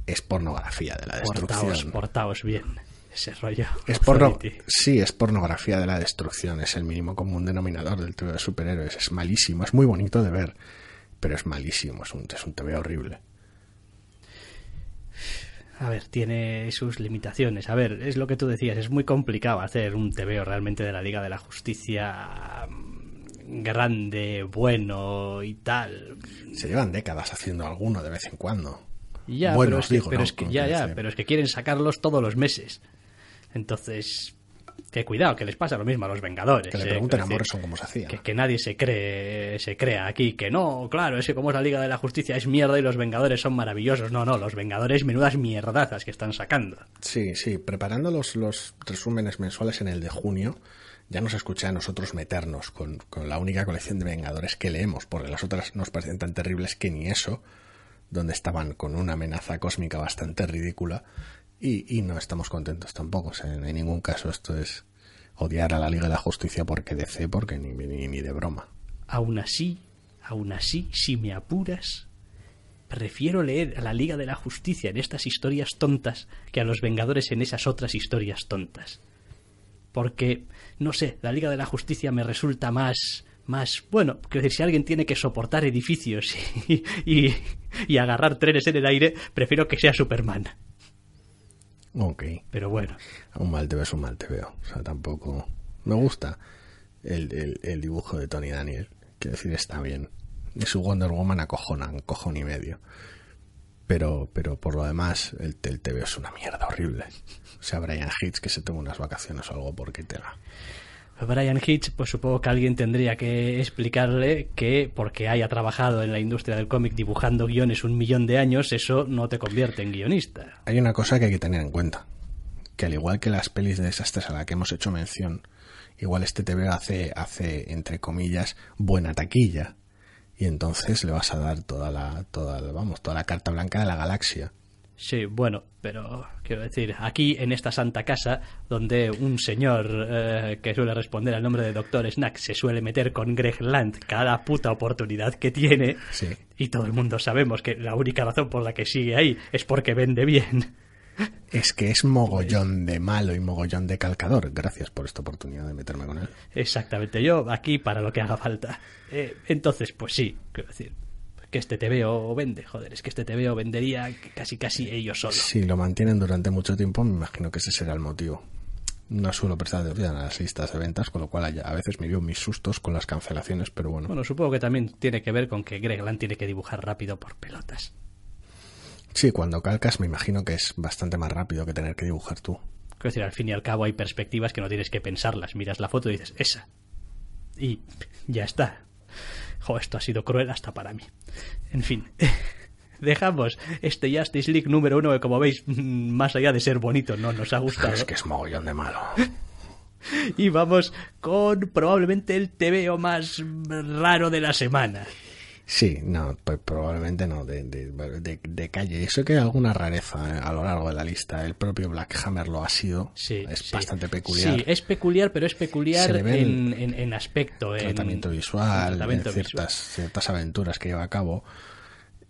Es pornografía de la destrucción. Portaos, portaos bien. Ese rollo. Es porno... Sí, es pornografía de la destrucción. Es el mínimo común denominador del T V de superhéroes. Es malísimo. Es muy bonito de ver. Pero es malísimo. Es un, es un T V horrible. A ver, tiene sus limitaciones. A ver, es lo que tú decías, es muy complicado hacer un T V O realmente de la Liga de la Justicia grande, bueno y tal. Se llevan décadas haciendo alguno de vez en cuando. Ya, bueno, pero es que, digo, pero ¿no? es que ya, ya, pero es que quieren sacarlos todos los meses. Entonces, que cuidado, que les pasa lo mismo a los Vengadores. Que le pregunten eh, a Morrison cómo se hacía. Que, que nadie se cree, se crea aquí que no, claro, ese como es la Liga de la Justicia es mierda y los Vengadores son maravillosos. No, no, los Vengadores menudas mierdazas que están sacando. Sí, sí, preparando los, los resúmenes mensuales en el de junio, ya nos escucha a nosotros meternos con, con la única colección de Vengadores que leemos, porque las otras nos parecen tan terribles que ni eso, donde estaban con una amenaza cósmica bastante ridícula. Y, y no estamos contentos tampoco, o sea, en ningún caso esto es odiar a la Liga de la Justicia porque D C, porque ni, ni, ni de broma. Aún así, aún así, si me apuras, prefiero leer a la Liga de la Justicia en estas historias tontas que a los Vengadores en esas otras historias tontas. Porque, no sé, la Liga de la Justicia me resulta más... Más, bueno, quiero decir, si alguien tiene que soportar edificios y, y, y agarrar trenes en el aire, prefiero que sea Superman. Ok. Pero bueno. Un mal te ves, un mal te veo. O sea, tampoco... Me gusta el, el, el dibujo de Tony Daniel. Quiero decir, está bien. Y su Wonder Woman acojona, un cojón y medio. Pero, pero por lo demás, el, el te veo es una mierda horrible. O sea, Brian Hitch, que se tome unas vacaciones o algo, porque te va. Brian Hitch, pues supongo que alguien tendría que explicarle que porque haya trabajado en la industria del cómic dibujando guiones un millón de años, eso no te convierte en guionista. Hay una cosa que hay que tener en cuenta, que al igual que las pelis de desastres a las que hemos hecho mención, igual este T V O hace, hace, entre comillas, buena taquilla, y entonces le vas a dar toda la, toda, vamos, toda la carta blanca de la galaxia. Sí, bueno, pero quiero decir, aquí en esta santa casa, donde un señor eh, que suele responder al nombre de Doctor Snack se suele meter con Greg Land cada puta oportunidad que tiene, sí. Y todo el mundo sabemos que la única razón por la que sigue ahí es porque vende bien. Es que es mogollón de malo y mogollón de calcador. Gracias por esta oportunidad de meterme con él. Exactamente, yo aquí para lo que haga falta. Eh, entonces, pues sí, quiero decir... que este T V O vende, joder, es que este T V O vendería casi casi ellos solos. Si lo mantienen durante mucho tiempo, me imagino que ese será el motivo. No suelo prestar atención a las listas de ventas, con lo cual a veces me dio mis sustos con las cancelaciones, pero bueno. Bueno, supongo que también tiene que ver con que Greg Land tiene que dibujar rápido por pelotas. Sí, cuando calcas me imagino que es bastante más rápido que tener que dibujar tú. Quiero decir, al fin y al cabo hay perspectivas que no tienes que pensarlas, miras la foto y dices, esa. Y ya está. Jo, esto ha sido cruel hasta para mí. En fin, dejamos este Justice League número uno que, como veis, más allá de ser bonito, no nos ha gustado. Es que es mogollón de malo. Y vamos con probablemente el T V O más raro de la semana. Sí, no, pues probablemente no, de, de, de, de calle. Eso que hay alguna rareza a lo largo de la lista. El propio Black Hammer lo ha sido. Sí, es sí, bastante peculiar. Sí, es peculiar, pero es peculiar en, en, en aspecto. Tratamiento en, visual, tratamiento en ciertas, visual. Ciertas aventuras que lleva a cabo.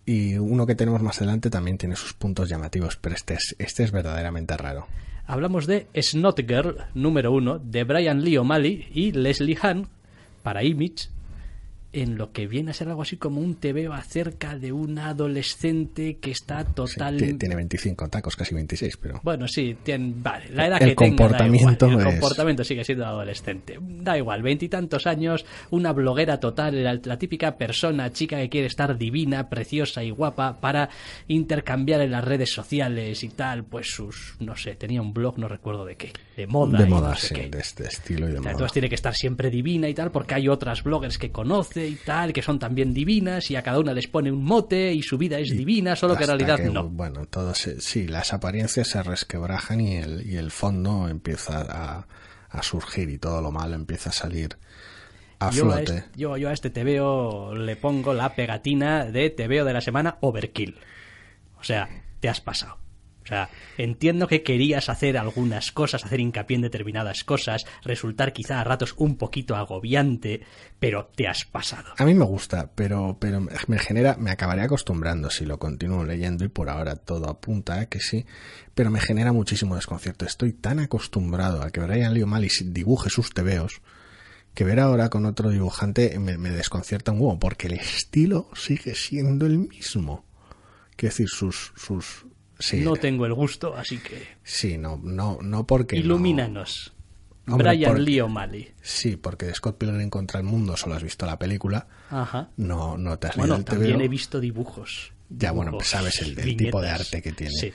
Y uno que tenemos más adelante también tiene sus puntos llamativos, pero este es, este es verdaderamente raro. Hablamos de Snot Girl, número uno, de Brian Lee O'Malley y Leslie Hahn, para Image, en lo que viene a ser algo así como un T V O acerca de una adolescente que está total... Sí, tiene veinticinco tacos, casi veintiséis, pero... Bueno, sí, tiene... vale, la edad el que comportamiento tenga, da igual. El es... comportamiento sigue siendo adolescente. Da igual, veintitantos años, una bloguera total, la, la típica persona, chica que quiere estar divina, preciosa y guapa para intercambiar en las redes sociales y tal, pues sus... no sé, tenía un blog, no recuerdo de qué, de moda. De moda, no sé sí, qué. De este estilo y de moda. Entonces tiene que estar siempre divina y tal, porque hay otras bloggers que conoce y tal, que son también divinas, y a cada una les pone un mote, y su vida es y divina, solo que en realidad que, no. Bueno, todo se, sí, las apariencias se resquebrajan y el, y el fondo empieza a, a surgir, y todo lo malo empieza a salir a yo flote. A este, yo, yo a este T V O le pongo la pegatina de T V O de la semana Overkill. O sea, te has pasado. O sea, entiendo que querías hacer algunas cosas, hacer hincapié en determinadas cosas, resultar quizá a ratos un poquito agobiante, pero te has pasado. A mí me gusta, pero, pero me genera, me acabaré acostumbrando si lo continúo leyendo y por ahora todo apunta a que sí, pero me genera muchísimo desconcierto. Estoy tan acostumbrado a que Brian Lee O'Malley dibuje sus tebeos que ver ahora con otro dibujante me, me desconcierta un huevo, porque el estilo sigue siendo el mismo. Quiero decir, sus... sus Sí. No tengo el gusto, así que... Sí, no, no, no porque... Ilumínanos. No. Hombre, Brian porque... Lee O'Malley. Sí, porque de Scott Pilgrim contra el mundo solo has visto la película. Ajá. No, no te has leído el T V O. Bueno, también he visto dibujos. Ya, dibujos, bueno, pues sabes el, el tipo de arte que tiene. Sí.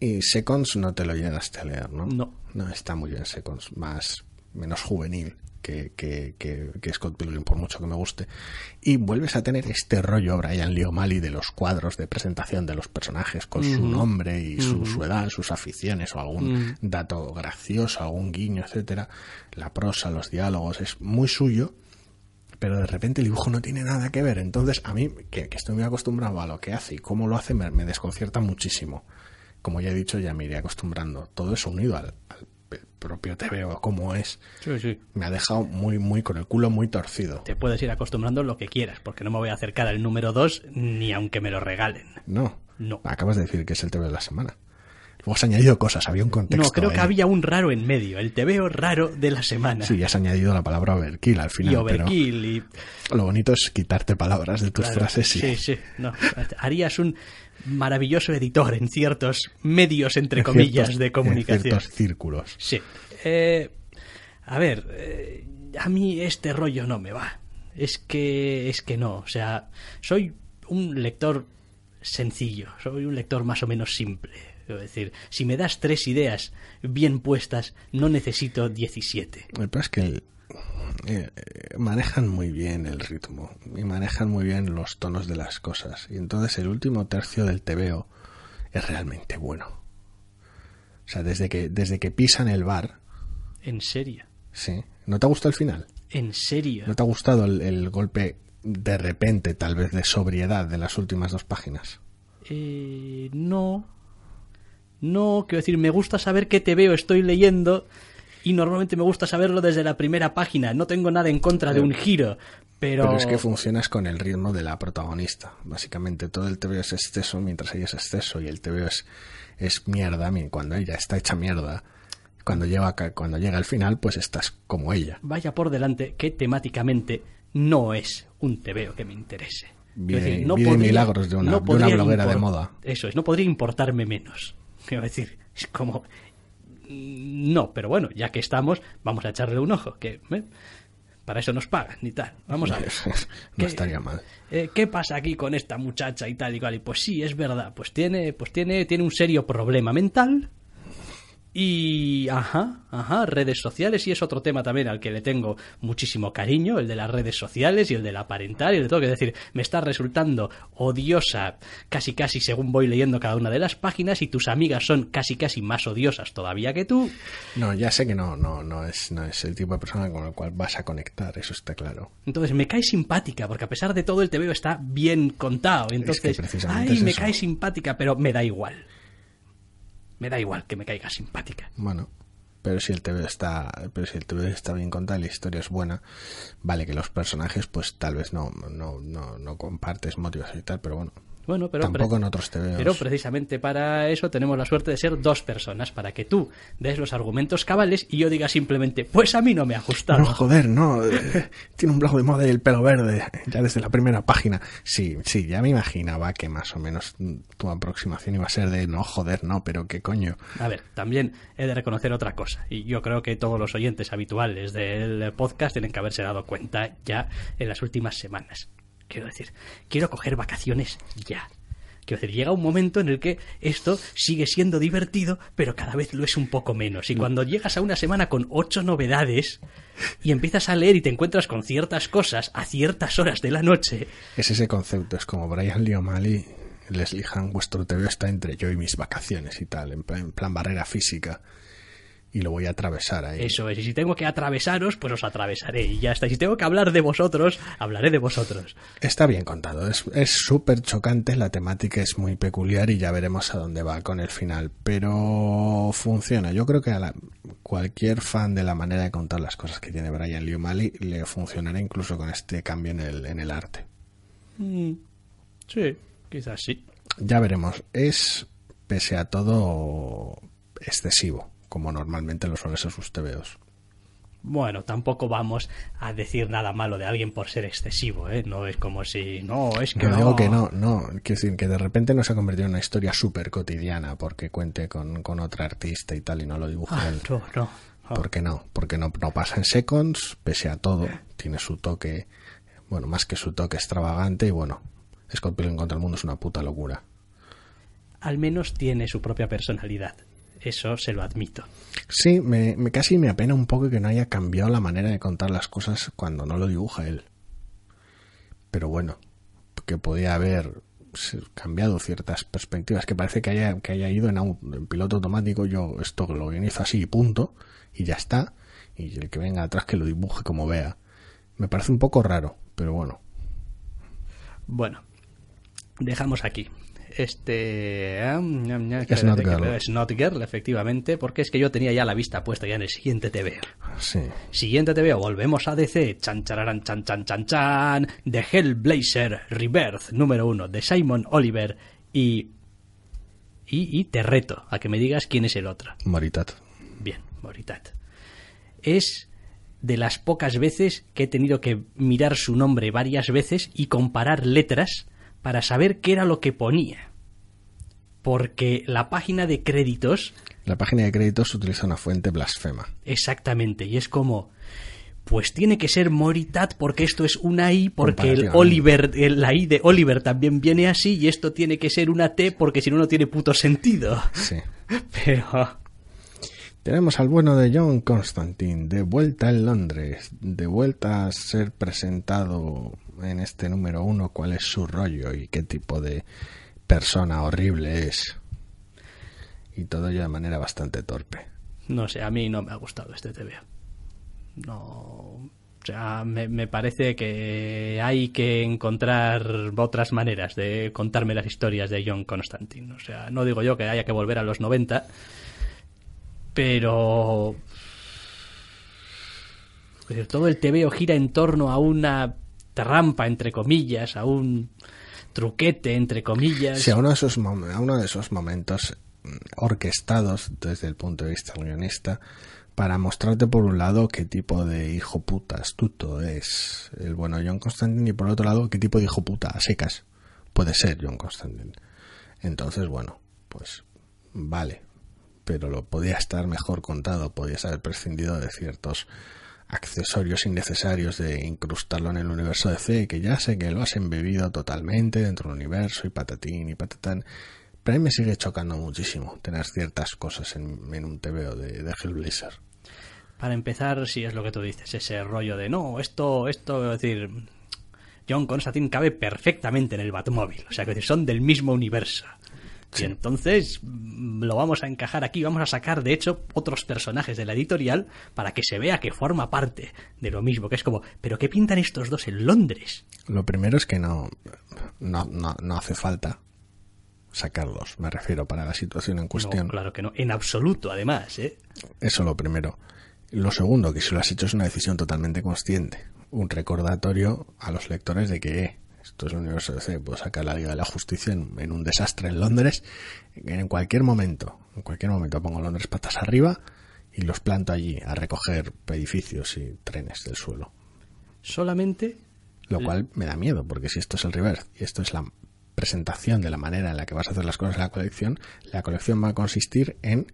Y Seconds no te lo llegaste a leer, ¿no? No. No, está muy bien Seconds. Más, menos juvenil que, que, que, que Scott Pilgrim, por mucho que me guste. Y vuelves a tener este rollo Brian Lee O'Malley de los cuadros de presentación de los personajes con uh-huh. su nombre y su, uh-huh. su edad, sus aficiones o algún uh-huh. dato gracioso, algún guiño, etcétera. La prosa, los diálogos, es muy suyo, pero de repente el dibujo no tiene nada que ver. Entonces a mí, que, que estoy muy acostumbrado a lo que hace y cómo lo hace, me, me desconcierta muchísimo. Como ya he dicho, ya me iré acostumbrando. Todo eso unido al, al propio T V O como es. Sí, sí. Me ha dejado muy, muy con el culo muy torcido. Te puedes ir acostumbrando lo que quieras, porque no me voy a acercar al número dos ni aunque me lo regalen. No. No. Acabas de decir que es el T V O de la semana. hemos añadido cosas, había un contexto. No, creo ahí. que había un raro en medio, el tebeo raro de la semana. Sí, has añadido la palabra overkill al final. Y overkill pero y... Lo bonito es quitarte palabras de tus claro, frases. Sí, sí, sí. No, harías un maravilloso editor en ciertos medios, entre en comillas, ciertos, de comunicación. En ciertos círculos. Sí. Eh, a ver, eh, a mí este rollo no me va. Es que, es que no, o sea, soy un lector... sencillo, soy un lector más o menos simple. Es decir, si me das tres ideas bien puestas, no necesito diecisiete. El problema es que eh, manejan muy bien el ritmo y manejan muy bien los tonos de las cosas. Y entonces el último tercio del tebeo es realmente bueno. O sea, desde que, desde que pisan el bar... ¿En serio? Sí. ¿No te ha gustado el final? ¿En serio? ¿No te ha gustado el, el golpe... de repente, tal vez, de sobriedad de las últimas dos páginas? Eh, no. No, quiero decir, me gusta saber qué te veo, estoy leyendo, y normalmente me gusta saberlo desde la primera página. No tengo nada en contra de un giro, pero... Pero es que funcionas con el ritmo de la protagonista. Básicamente, todo el tebeo es exceso mientras ella es exceso, y el tebeo es, es mierda cuando ella está hecha mierda. Cuando, lleva, cuando llega al final, pues estás como ella. Vaya por delante que temáticamente no es un tebeo que me interese. Bien, decir, no vida podría, y milagros de una, no de una bloguera import, de moda. Eso es, no podría importarme menos. Quiero decir, es como... No, pero bueno, ya que estamos, vamos a echarle un ojo, que... ¿eh? Para eso nos pagan y tal. Vamos a ver. No estaría mal. Eh, ¿Qué pasa aquí con esta muchacha y tal y cual? Y pues sí, es verdad, pues tiene, pues tiene, tiene un serio problema mental... Y, ajá, ajá, redes sociales, y es otro tema también al que le tengo muchísimo cariño, el de las redes sociales y el del aparentar y el de todo, que decir, me está resultando odiosa casi casi según voy leyendo cada una de las páginas, y tus amigas son casi casi más odiosas todavía que tú. No, ya sé que no, no, no es, no es el tipo de persona con el cual vas a conectar, eso está claro. Entonces, me cae simpática, porque a pesar de todo el tebeo está bien contado, entonces, es que ay, es me eso. cae simpática, pero me da igual. Me da igual que me caiga simpática. Bueno, pero si el tebeo está, pero si el tebeo está bien contado y la historia es buena, vale que los personajes, pues tal vez no, no, no, no compartes motivos y tal, pero bueno. Bueno, pero tampoco en otros tebeos. Pero precisamente para eso tenemos la suerte de ser dos personas, para que tú des los argumentos cabales y yo diga simplemente, pues a mí no me ha gustado. No, joder, no. Tiene un blog de moda y el pelo verde, ya desde la primera página. Sí, sí, ya me imaginaba que más o menos tu aproximación iba a ser de no, joder, no, pero qué coño. A ver, también he de reconocer otra cosa, y yo creo que todos los oyentes habituales del podcast tienen que haberse dado cuenta ya en las últimas semanas. Quiero decir, quiero coger vacaciones ya. Quiero decir, llega un momento en el que esto sigue siendo divertido, pero cada vez lo es un poco menos. Y cuando llegas a una semana con ocho novedades y empiezas a leer y te encuentras con ciertas cosas a ciertas horas de la noche... Es ese concepto, es como Brian Lee O'Malley, Leslie Han, vuestro tebeo está entre yo y mis vacaciones y tal, en plan, en plan barrera física. Y lo voy a atravesar ahí. Eso es, y si tengo que atravesaros, pues os atravesaré y ya está. Y si tengo que hablar de vosotros, hablaré de vosotros. Está bien contado, es súper chocante, la temática es muy peculiar y ya veremos a dónde va con el final. Pero funciona, yo creo que a la, cualquier fan de la manera de contar las cosas que tiene Brian Lee O'Malley le funcionará incluso con este cambio en el, en el arte. Mm, sí, quizás sí. Ya veremos, es pese a todo excesivo, como normalmente lo suelen ser sus tebeos. Bueno, tampoco vamos a decir nada malo de alguien por ser excesivo, ¿eh? No es como si... No, es que no. No digo que no, no. Quiero decir que de repente no se ha convertido en una historia súper cotidiana porque cuente con, con otra artista y tal y no lo dibuja ah, él. No, no. Oh. ¿Por qué no? Porque no, no pasa en Seconds, pese a todo. Tiene su toque, bueno, más que su toque extravagante y bueno, Scott Pilgrim contra el mundo es una puta locura. Al menos tiene su propia personalidad. Eso se lo admito. Sí, me, me casi me apena un poco que no haya cambiado la manera de contar las cosas cuando no lo dibuja él. Pero bueno, que podía haber cambiado ciertas perspectivas, que parece que haya, que haya ido en, en piloto automático, yo esto lo organizo así y punto, y ya está, y el que venga atrás que lo dibuje como vea. Me parece un poco raro, pero bueno. Bueno, dejamos aquí. Este Snot Girl. Snot Girl, efectivamente, porque es que yo tenía ya la vista puesta ya en el siguiente tebeo. Sí. Siguiente tebeo, volvemos a D C, chan chararán, chan chan chan chan, de Hellblazer Rebirth número uno de Simon Oliver y y, y te reto a que me digas quién es el otro. Moritat. Bien, Moritat. Es de las pocas veces que he tenido que mirar su nombre varias veces y comparar letras para saber qué era lo que ponía. Porque la página de créditos... La página de créditos utiliza una fuente blasfema. Exactamente, y es como... Pues tiene que ser Moritat porque esto es una I, porque el Oliver, la I de Oliver también viene así, y esto tiene que ser una T porque si no, no tiene puto sentido. Sí. Pero... Tenemos al bueno de John Constantine, de vuelta en Londres, de vuelta a ser presentado en este número uno, cuál es su rollo y qué tipo de persona horrible es. Y todo ello de manera bastante torpe. No sé, a mí no me ha gustado este T V O. No, o sea, me, me parece que hay que encontrar otras maneras de contarme las historias de John Constantine. O sea, no digo yo que haya que volver a los noventa, pero pues todo el T V O gira en torno a una trampa, entre comillas, a un truquete, entre comillas. Sí, a uno de esos, mom- a uno de esos momentos orquestados desde el punto de vista guionista, para mostrarte por un lado qué tipo de hijo puta astuto es el bueno John Constantine y por otro lado qué tipo de hijo puta a secas puede ser John Constantine. Entonces, bueno, pues vale, pero lo podía estar mejor contado, podías haber prescindido de ciertos accesorios innecesarios de incrustarlo en el universo D C, que ya sé que lo has embebido totalmente dentro del universo y patatín y patatán. Pero a mí me sigue chocando muchísimo tener ciertas cosas en, en un T V O de, de Hellblazer. Para empezar, si es lo que tú dices, ese rollo de no, esto, esto, es decir, John Constantine cabe perfectamente en el Batmóvil, o sea, que son del mismo universo. Sí. Y entonces lo vamos a encajar aquí, vamos a sacar, de hecho, otros personajes de la editorial para que se vea que forma parte de lo mismo, que es como, ¿pero qué pintan estos dos en Londres? Lo primero es que no, no, no, no hace falta sacarlos, me refiero, para la situación en cuestión. No, claro que no, en absoluto, además, ¿eh? Eso lo primero. Lo segundo, que si lo has hecho es una decisión totalmente consciente, un recordatorio a los lectores de que eh, esto es el universo D C, puedo sacar la Liga de la Justicia en, en un desastre en Londres, en cualquier momento, en cualquier momento pongo Londres patas arriba y los planto allí a recoger edificios y trenes del suelo. Solamente... Lo cual me da miedo, porque si esto es el reverse y esto es la presentación de la manera en la que vas a hacer las cosas en la colección, la colección va a consistir en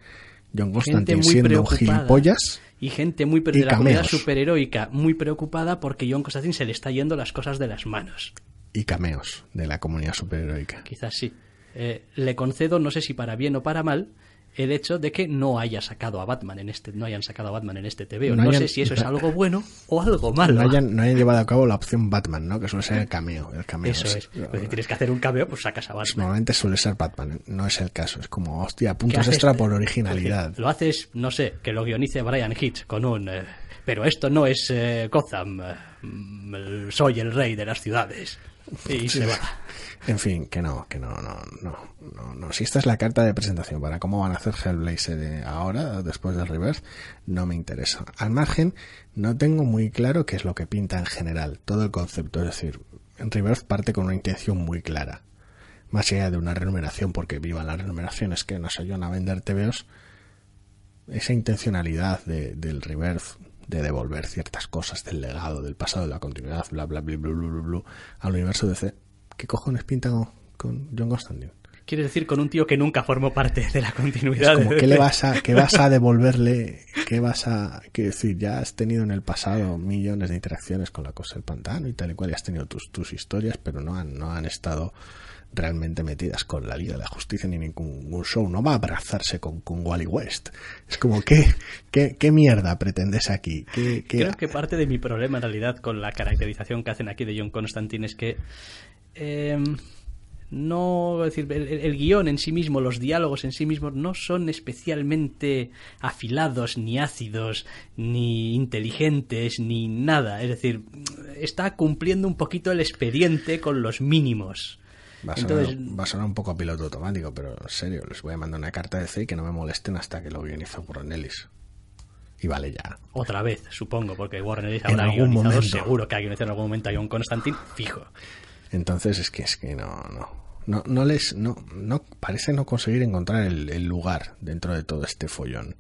John Constantine siendo un gilipollas y gente muy pre- y de la comunidad superheroica muy preocupada porque John Constantine se le está yendo las cosas de las manos. Y cameos de la comunidad superheroica. Quizás sí. Eh, le concedo, no sé si para bien o para mal, el hecho de que no haya sacado a Batman en este, no hayan sacado a Batman en este T V O. No, no hayan, sé si eso es algo bueno o algo malo. No hayan, no hayan llevado a cabo la opción Batman, ¿no? Que suele ser el cameo. El cameo eso es. es. Pues si tienes que hacer un cameo, pues sacas a Batman. Normalmente suele ser Batman, no es el caso. Es como, hostia, puntos extra por originalidad. Decir, lo haces, no sé, que lo guionice Brian Hitch con un... Eh, pero esto no es eh, Gotham. Eh, soy el rey de las ciudades. Y se va. En fin, que no, que no, no, no, no, no. Si esta es la carta de presentación para cómo van a hacer Hellblazer ahora, después de Rebirth, no me interesa. Al margen, no tengo muy claro qué es lo que pinta en general, todo el concepto. Es decir, Rebirth parte con una intención muy clara, más allá de una renumeración, porque vivan las renumeraciones que nos ayudan a vender T V Os, esa intencionalidad de, del Rebirth, de devolver ciertas cosas del legado, del pasado, de la continuidad, bla, bla, bla, bla, bla, bla, bla, al universo D C. ¿Qué cojones pintan con John Constantine? Quieres decir, con un tío que nunca formó parte de la continuidad. Es como, ¿qué le vas a, qué vas a devolverle? ¿Qué vas a...? Quiero decir, ya has tenido en el pasado millones de interacciones con la cosa del pantano y tal y cual, y has tenido tus, tus historias, pero no han, no han estado realmente metidas con la Liga de la Justicia ni ningún show. No va a abrazarse con, con Wally West. Es como, ¿qué, qué, qué mierda pretendes aquí? ¿Qué, qué... Creo que parte de mi problema, en realidad, con la caracterización que hacen aquí de John Constantine es que eh, no, es decir, el, el guión en sí mismo, los diálogos en sí mismos no son especialmente afilados, ni ácidos, ni inteligentes, ni nada. Es decir, está cumpliendo un poquito el expediente con los mínimos. Va a, sonar, Entonces, va a sonar un poco a piloto automático, pero en serio, les voy a mandar una carta de C y que no me molesten hasta que lo guionice Warren Ellis. Y vale ya. Otra vez, supongo, porque Warren Ellis habrá guionizado momento. Seguro que ha guionizado en algún momento a John Constantine, fijo. Entonces es que es que no, no. no, no les no, no parece no conseguir encontrar el, el lugar dentro de todo este follón.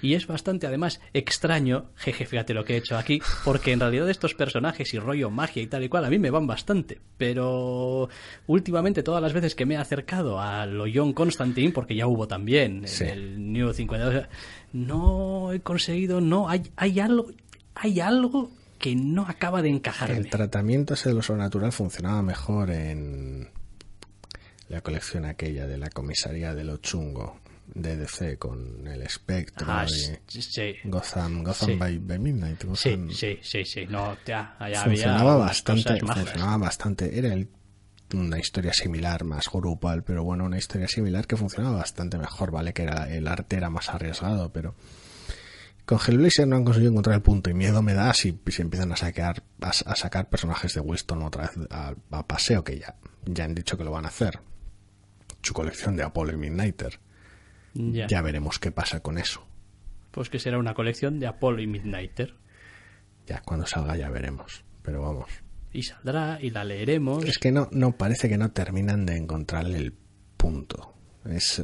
Y es bastante, además, extraño, jeje, fíjate lo que he hecho aquí, porque en realidad estos personajes y rollo magia y tal y cual a mí me van bastante, pero últimamente todas las veces que me he acercado a lo John Constantine, porque ya hubo también sí. el New cincuenta y dos, no he conseguido, no, hay, hay algo, hay algo que no acaba de encajarme. El tratamiento ese de lo sobrenatural funcionaba mejor en la colección aquella de la comisaría de lo chungo de D C con el espectro ah, de sí. Gotham, Gotham sí. by, by Midnight. Gotham. Sí, sí, sí, sí. No, ya, ya funcionaba había bastante, funcionaba bastante. Era el, una historia similar, más grupal, pero bueno, una historia similar que funcionaba bastante mejor, vale, que era, el arte era más arriesgado, pero con Hellblazer no han conseguido encontrar el punto y miedo me da si, si empiezan a sacar a, a sacar personajes de Weston otra vez a, a paseo, que ya, ya han dicho que lo van a hacer. Su colección de Apollo y Midnighter. Ya. ya veremos qué pasa con eso. Pues que será una colección de Apollo y Midnighter. Ya, cuando salga ya veremos, pero vamos. Y saldrá y la leeremos. Es que no, no parece que no terminan de encontrarle el punto. Es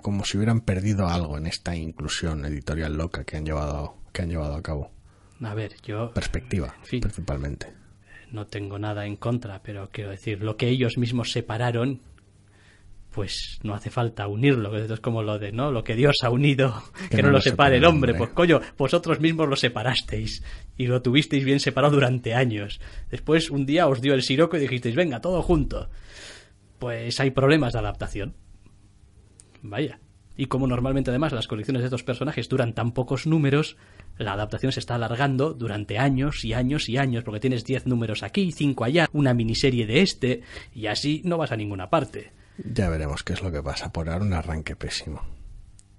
como si hubieran perdido algo en esta inclusión editorial loca que han llevado, que han llevado a cabo. A ver, yo... Perspectiva, en fin, principalmente. No tengo nada en contra, pero quiero decir, lo que ellos mismos separaron... pues no hace falta unirlo, es como lo de no lo que Dios ha unido, que, que no, no lo separe el hombre. Pues coño, vosotros mismos lo separasteis y lo tuvisteis bien separado durante años. Después un día os dio el siroco y dijisteis, venga, todo junto. Pues hay problemas de adaptación. Vaya. Y como normalmente además las colecciones de estos personajes duran tan pocos números, la adaptación se está alargando durante años y años y años, porque tienes diez números aquí, cinco allá, una miniserie de este, y así no vas a ninguna parte. Ya veremos qué es lo que pasa. Por ahora un arranque pésimo.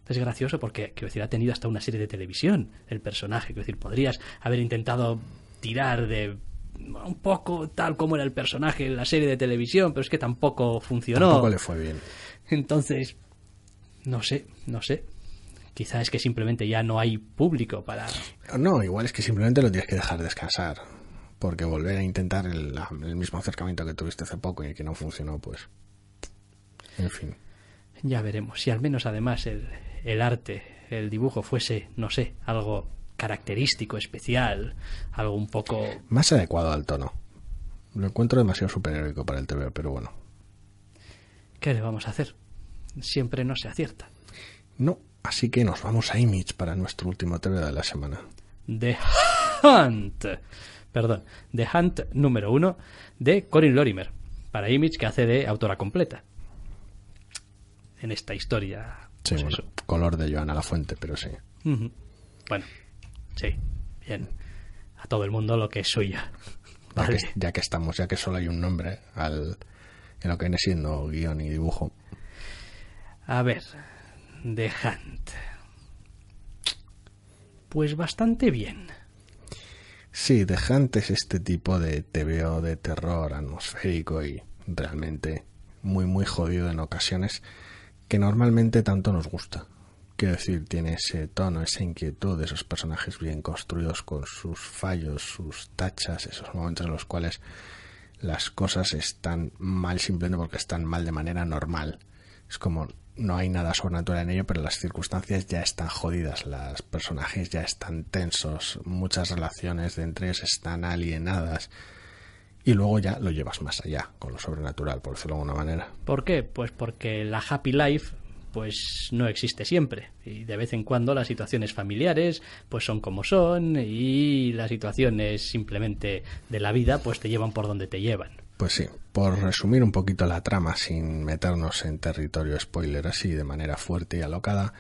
Es gracioso porque, quiero decir, ha tenido hasta una serie de televisión el personaje. Quiero decir, podrías haber intentado tirar de un poco tal como era el personaje en la serie de televisión, pero es que tampoco funcionó. Tampoco le fue bien. Entonces, no sé, no sé. Quizá es que simplemente ya no hay público para... No, igual es que simplemente lo tienes que dejar descansar. Porque volver a intentar el, el mismo acercamiento que tuviste hace poco y que no funcionó, pues... En fin. Ya veremos. Si al menos además el, el arte, el dibujo fuese, no sé, algo característico, especial, algo un poco... Más adecuado al tono. Lo encuentro demasiado superhéroico para el T V, pero bueno. ¿Qué le vamos a hacer? Siempre no se acierta. No, así que nos vamos a Image para nuestro último T V de la semana. The Hunt. Perdón. The Hunt número uno de Corin Lorimer. Para Image, que hace de autora completa. En esta historia. Sí, pues bueno, eso. Color de Joana Lafuente, pero sí. Uh-huh. Bueno, sí, bien. A todo el mundo lo que es suya. Ya, vale. que, ya que estamos, ya que solo hay un nombre al en lo que viene siendo guión y dibujo. A ver, The Hunt. Pues bastante bien. Sí, The Hunt es este tipo de T V O de terror atmosférico y realmente muy, muy jodido en ocasiones, que normalmente tanto nos gusta. Quiero decir, tiene ese tono, esa inquietud, esos personajes bien construidos con sus fallos, sus tachas, esos momentos en los cuales las cosas están mal simplemente porque están mal de manera normal. Es como, no hay nada sobrenatural en ello, pero las circunstancias ya están jodidas, los personajes ya están tensos, muchas relaciones de entre ellos están alienadas. Y luego ya lo llevas más allá, con lo sobrenatural, por decirlo de alguna manera. ¿Por qué? Pues porque la happy life pues no existe siempre. Y de vez en cuando las situaciones familiares pues son como son, y las situaciones simplemente de la vida pues te llevan por donde te llevan. Pues sí, por resumir un poquito la trama, sin meternos en territorio spoiler así de manera fuerte y alocada,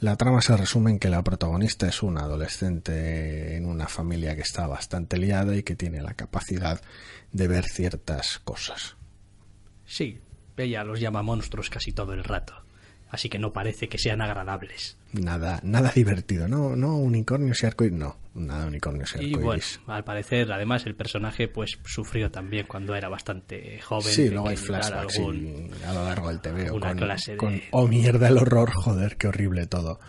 la trama se resume en que la protagonista es una adolescente en una familia que está bastante liada y que tiene la capacidad de ver ciertas cosas. Sí, ella los llama monstruos casi todo el rato, así que no parece que sean agradables. Nada, nada divertido, no, no unicornios y arcoíris, no, nada unicornios y arcoíris. Y bueno, al parecer, además, el personaje pues sufrió también cuando era bastante joven. Sí, luego hay flashbacks algún, y a lo largo del T V O con, clase de... con, oh mierda, el horror, joder, qué horrible todo.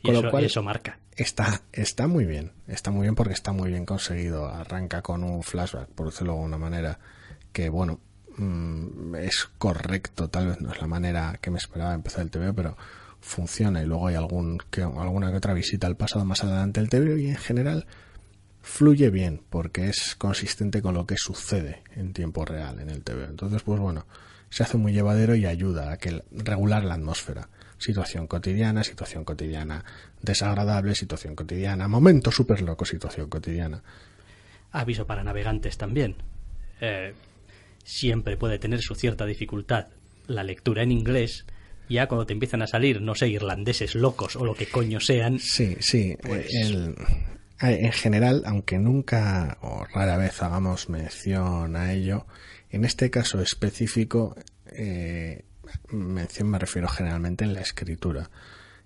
Y con eso, lo cual, eso marca. Está, está muy bien, está muy bien porque está muy bien conseguido. Arranca con un flashback, por decirlo de alguna manera, que bueno, mmm, es correcto. Tal vez no es la manera que me esperaba de empezar el T V O, pero funciona. Y luego hay algún que, alguna que otra visita al pasado más adelante del T V O, y en general fluye bien porque es consistente con lo que sucede en tiempo real en el T V O. Entonces, pues bueno, se hace muy llevadero y ayuda a que regular la atmósfera. Situación cotidiana, situación cotidiana desagradable, situación cotidiana, momento súper loco, situación cotidiana. Aviso para navegantes también. Eh, siempre puede tener su cierta dificultad la lectura en inglés. Ya cuando te empiezan a salir, no sé, irlandeses locos o lo que coño sean. Sí, sí. Pues... El... En general, aunque nunca o rara vez hagamos mención a ello, en este caso específico, eh, mención me refiero generalmente en la escritura.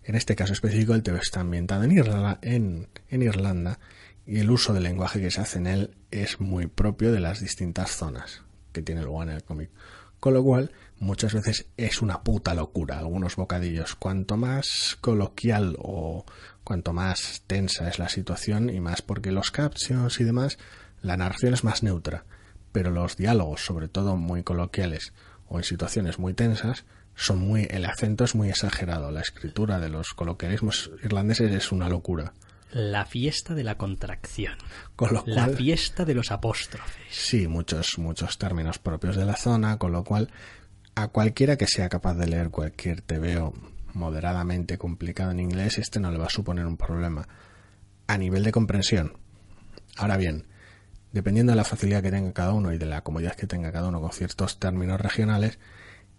En este caso específico, el T V O está ambientado en Irlanda, en, en Irlanda, y el uso del lenguaje que se hace en él es muy propio de las distintas zonas que tiene lugar en el cómic. Con lo cual, muchas veces es una puta locura algunos bocadillos. Cuanto más coloquial o... cuanto más tensa es la situación, y más porque los captions y demás, la narración es más neutra, pero los diálogos, sobre todo muy coloquiales o en situaciones muy tensas, son muy, el acento es muy exagerado, la escritura de los coloquialismos irlandeses es una locura. La fiesta de la contracción, con lo cual, la fiesta de los apóstrofes. Sí, muchos, muchos términos propios de la zona, con lo cual a cualquiera que sea capaz de leer cualquier T V O moderadamente complicado en inglés, este no le va a suponer un problema a nivel de comprensión. Ahora bien, dependiendo de la facilidad que tenga cada uno y de la comodidad que tenga cada uno con ciertos términos regionales,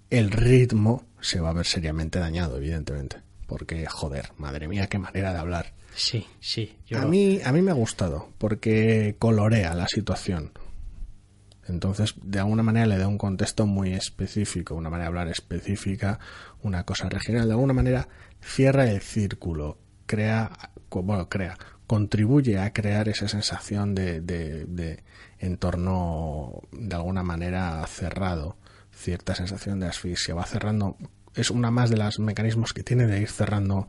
el ritmo se va a ver seriamente dañado, evidentemente, porque joder, madre mía, qué manera de hablar. Sí, sí. Yo... A mí, a mí me ha gustado porque colorea la situación. Entonces, de alguna manera le da un contexto muy específico, una manera de hablar específica, una cosa regional. De alguna manera cierra el círculo, crea, bueno, crea, contribuye a crear esa sensación de, de, de entorno de alguna manera cerrado, cierta sensación de asfixia. Va cerrando, es una más de los mecanismos que tiene de ir cerrando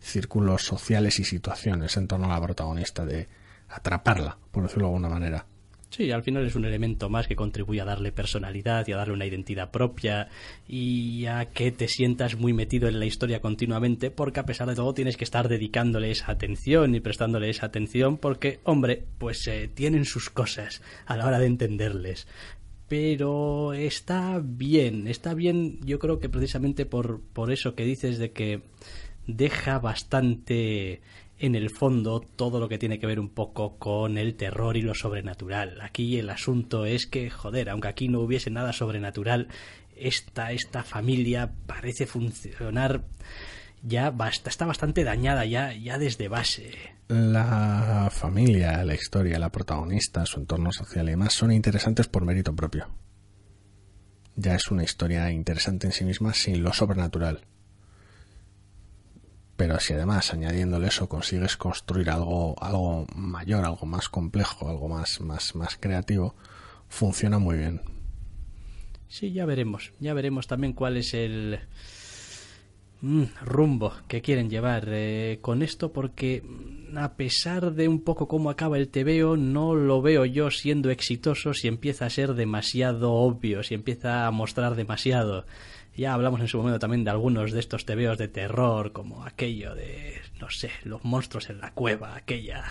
círculos sociales y situaciones en torno a la protagonista, de atraparla, por decirlo de alguna manera. Sí, al final es un elemento más que contribuye a darle personalidad y a darle una identidad propia y a que te sientas muy metido en la historia continuamente, porque a pesar de todo tienes que estar dedicándole esa atención y prestándole esa atención porque, hombre, pues eh, tienen sus cosas a la hora de entenderles. Pero está bien, está bien, yo creo que precisamente por, por eso que dices de que deja bastante... en el fondo todo lo que tiene que ver un poco con el terror y lo sobrenatural. Aquí el asunto es que, joder, aunque aquí no hubiese nada sobrenatural, esta, esta familia parece funcionar ya basta, está bastante dañada ya, ya desde base. La familia, la historia, la protagonista, su entorno social y demás son interesantes por mérito propio. Ya es una historia interesante en sí misma sin lo sobrenatural. Pero si además añadiéndole eso consigues construir algo, algo mayor, algo más complejo, algo más, más, más creativo, funciona muy bien. Sí, ya veremos. Ya veremos también cuál es el mm, rumbo que quieren llevar eh, con esto, porque a pesar de un poco cómo acaba el T V O, no lo veo yo siendo exitoso si empieza a ser demasiado obvio, si empieza a mostrar demasiado. Ya hablamos en su momento también de algunos de estos tebeos de terror, como aquello de, no sé, los monstruos en la cueva, aquella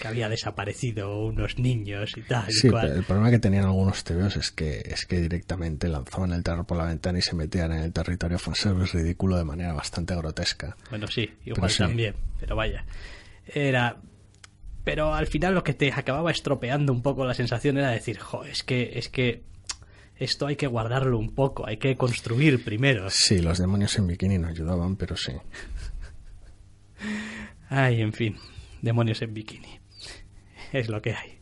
que había desaparecido unos niños y tal. Sí, y cual. Pero el problema que tenían algunos tebeos es que, es que directamente lanzaban el terror por la ventana y se metían en el territorio fanservice ridículo de manera bastante grotesca. Bueno, sí, igual pero también, sí. Pero vaya, era... Pero al final lo que te acababa estropeando un poco la sensación era decir, jo, es que... Es que esto hay que guardarlo un poco, hay que construir primero. Sí, los demonios en bikini nos ayudaban, pero sí. Ay, en fin, demonios en bikini. Es lo que hay.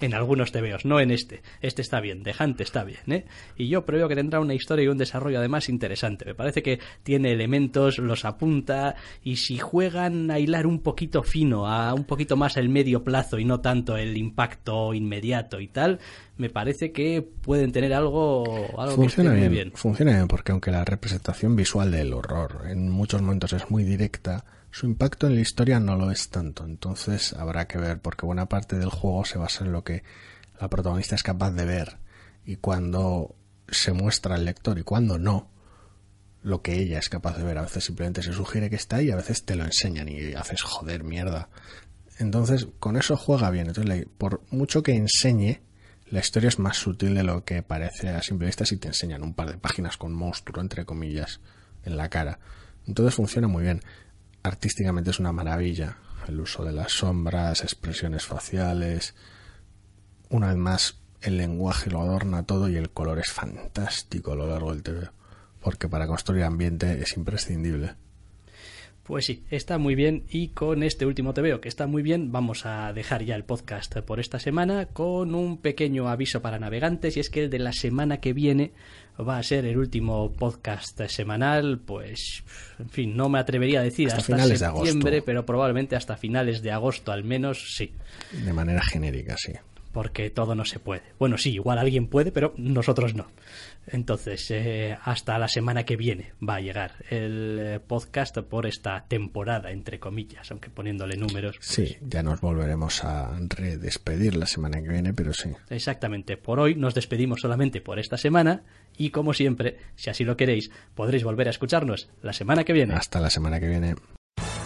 En algunos tebeos, no en este. Este está bien, The Hunt está bien, ¿eh? Y yo preveo que tendrá una historia y un desarrollo además interesante. Me parece que tiene elementos, los apunta, y si juegan a hilar un poquito fino, a un poquito más el medio plazo y no tanto el impacto inmediato y tal... me parece que pueden tener algo, algo funciona que esté bien, muy bien. Funciona bien, porque aunque la representación visual del horror en muchos momentos es muy directa, su impacto en la historia no lo es tanto. Entonces habrá que ver, porque buena parte del juego se basa en lo que la protagonista es capaz de ver y cuándo se muestra al lector y cuándo no lo que ella es capaz de ver. A veces simplemente se sugiere que está ahí y a veces te lo enseñan y haces joder, mierda. Entonces con eso juega bien. Entonces, por mucho que enseñe, la historia es más sutil de lo que parece a simple vista si te enseñan un par de páginas con monstruo, entre comillas, en la cara. Entonces funciona muy bien. Artísticamente es una maravilla. El uso de las sombras, expresiones faciales. Una vez más, el lenguaje lo adorna todo y el color es fantástico a lo largo del T V O, porque para construir ambiente es imprescindible. Pues sí, está muy bien, y con este último T V O que está muy bien, vamos a dejar ya el podcast por esta semana con un pequeño aviso para navegantes, y es que el de la semana que viene va a ser el último podcast semanal, pues, en fin, no me atrevería a decir hasta, hasta finales septiembre, de agosto, pero probablemente hasta finales de agosto al menos, sí. De manera genérica, sí. Porque todo no se puede. Bueno, sí, igual alguien puede, pero nosotros no. Entonces, eh, hasta la semana que viene va a llegar el podcast por esta temporada, entre comillas, aunque poniéndole números. Pues... sí, ya nos volveremos a redespedir la semana que viene, pero sí. Exactamente. Por hoy nos despedimos solamente por esta semana y, como siempre, si así lo queréis, podréis volver a escucharnos la semana que viene. Hasta la semana que viene.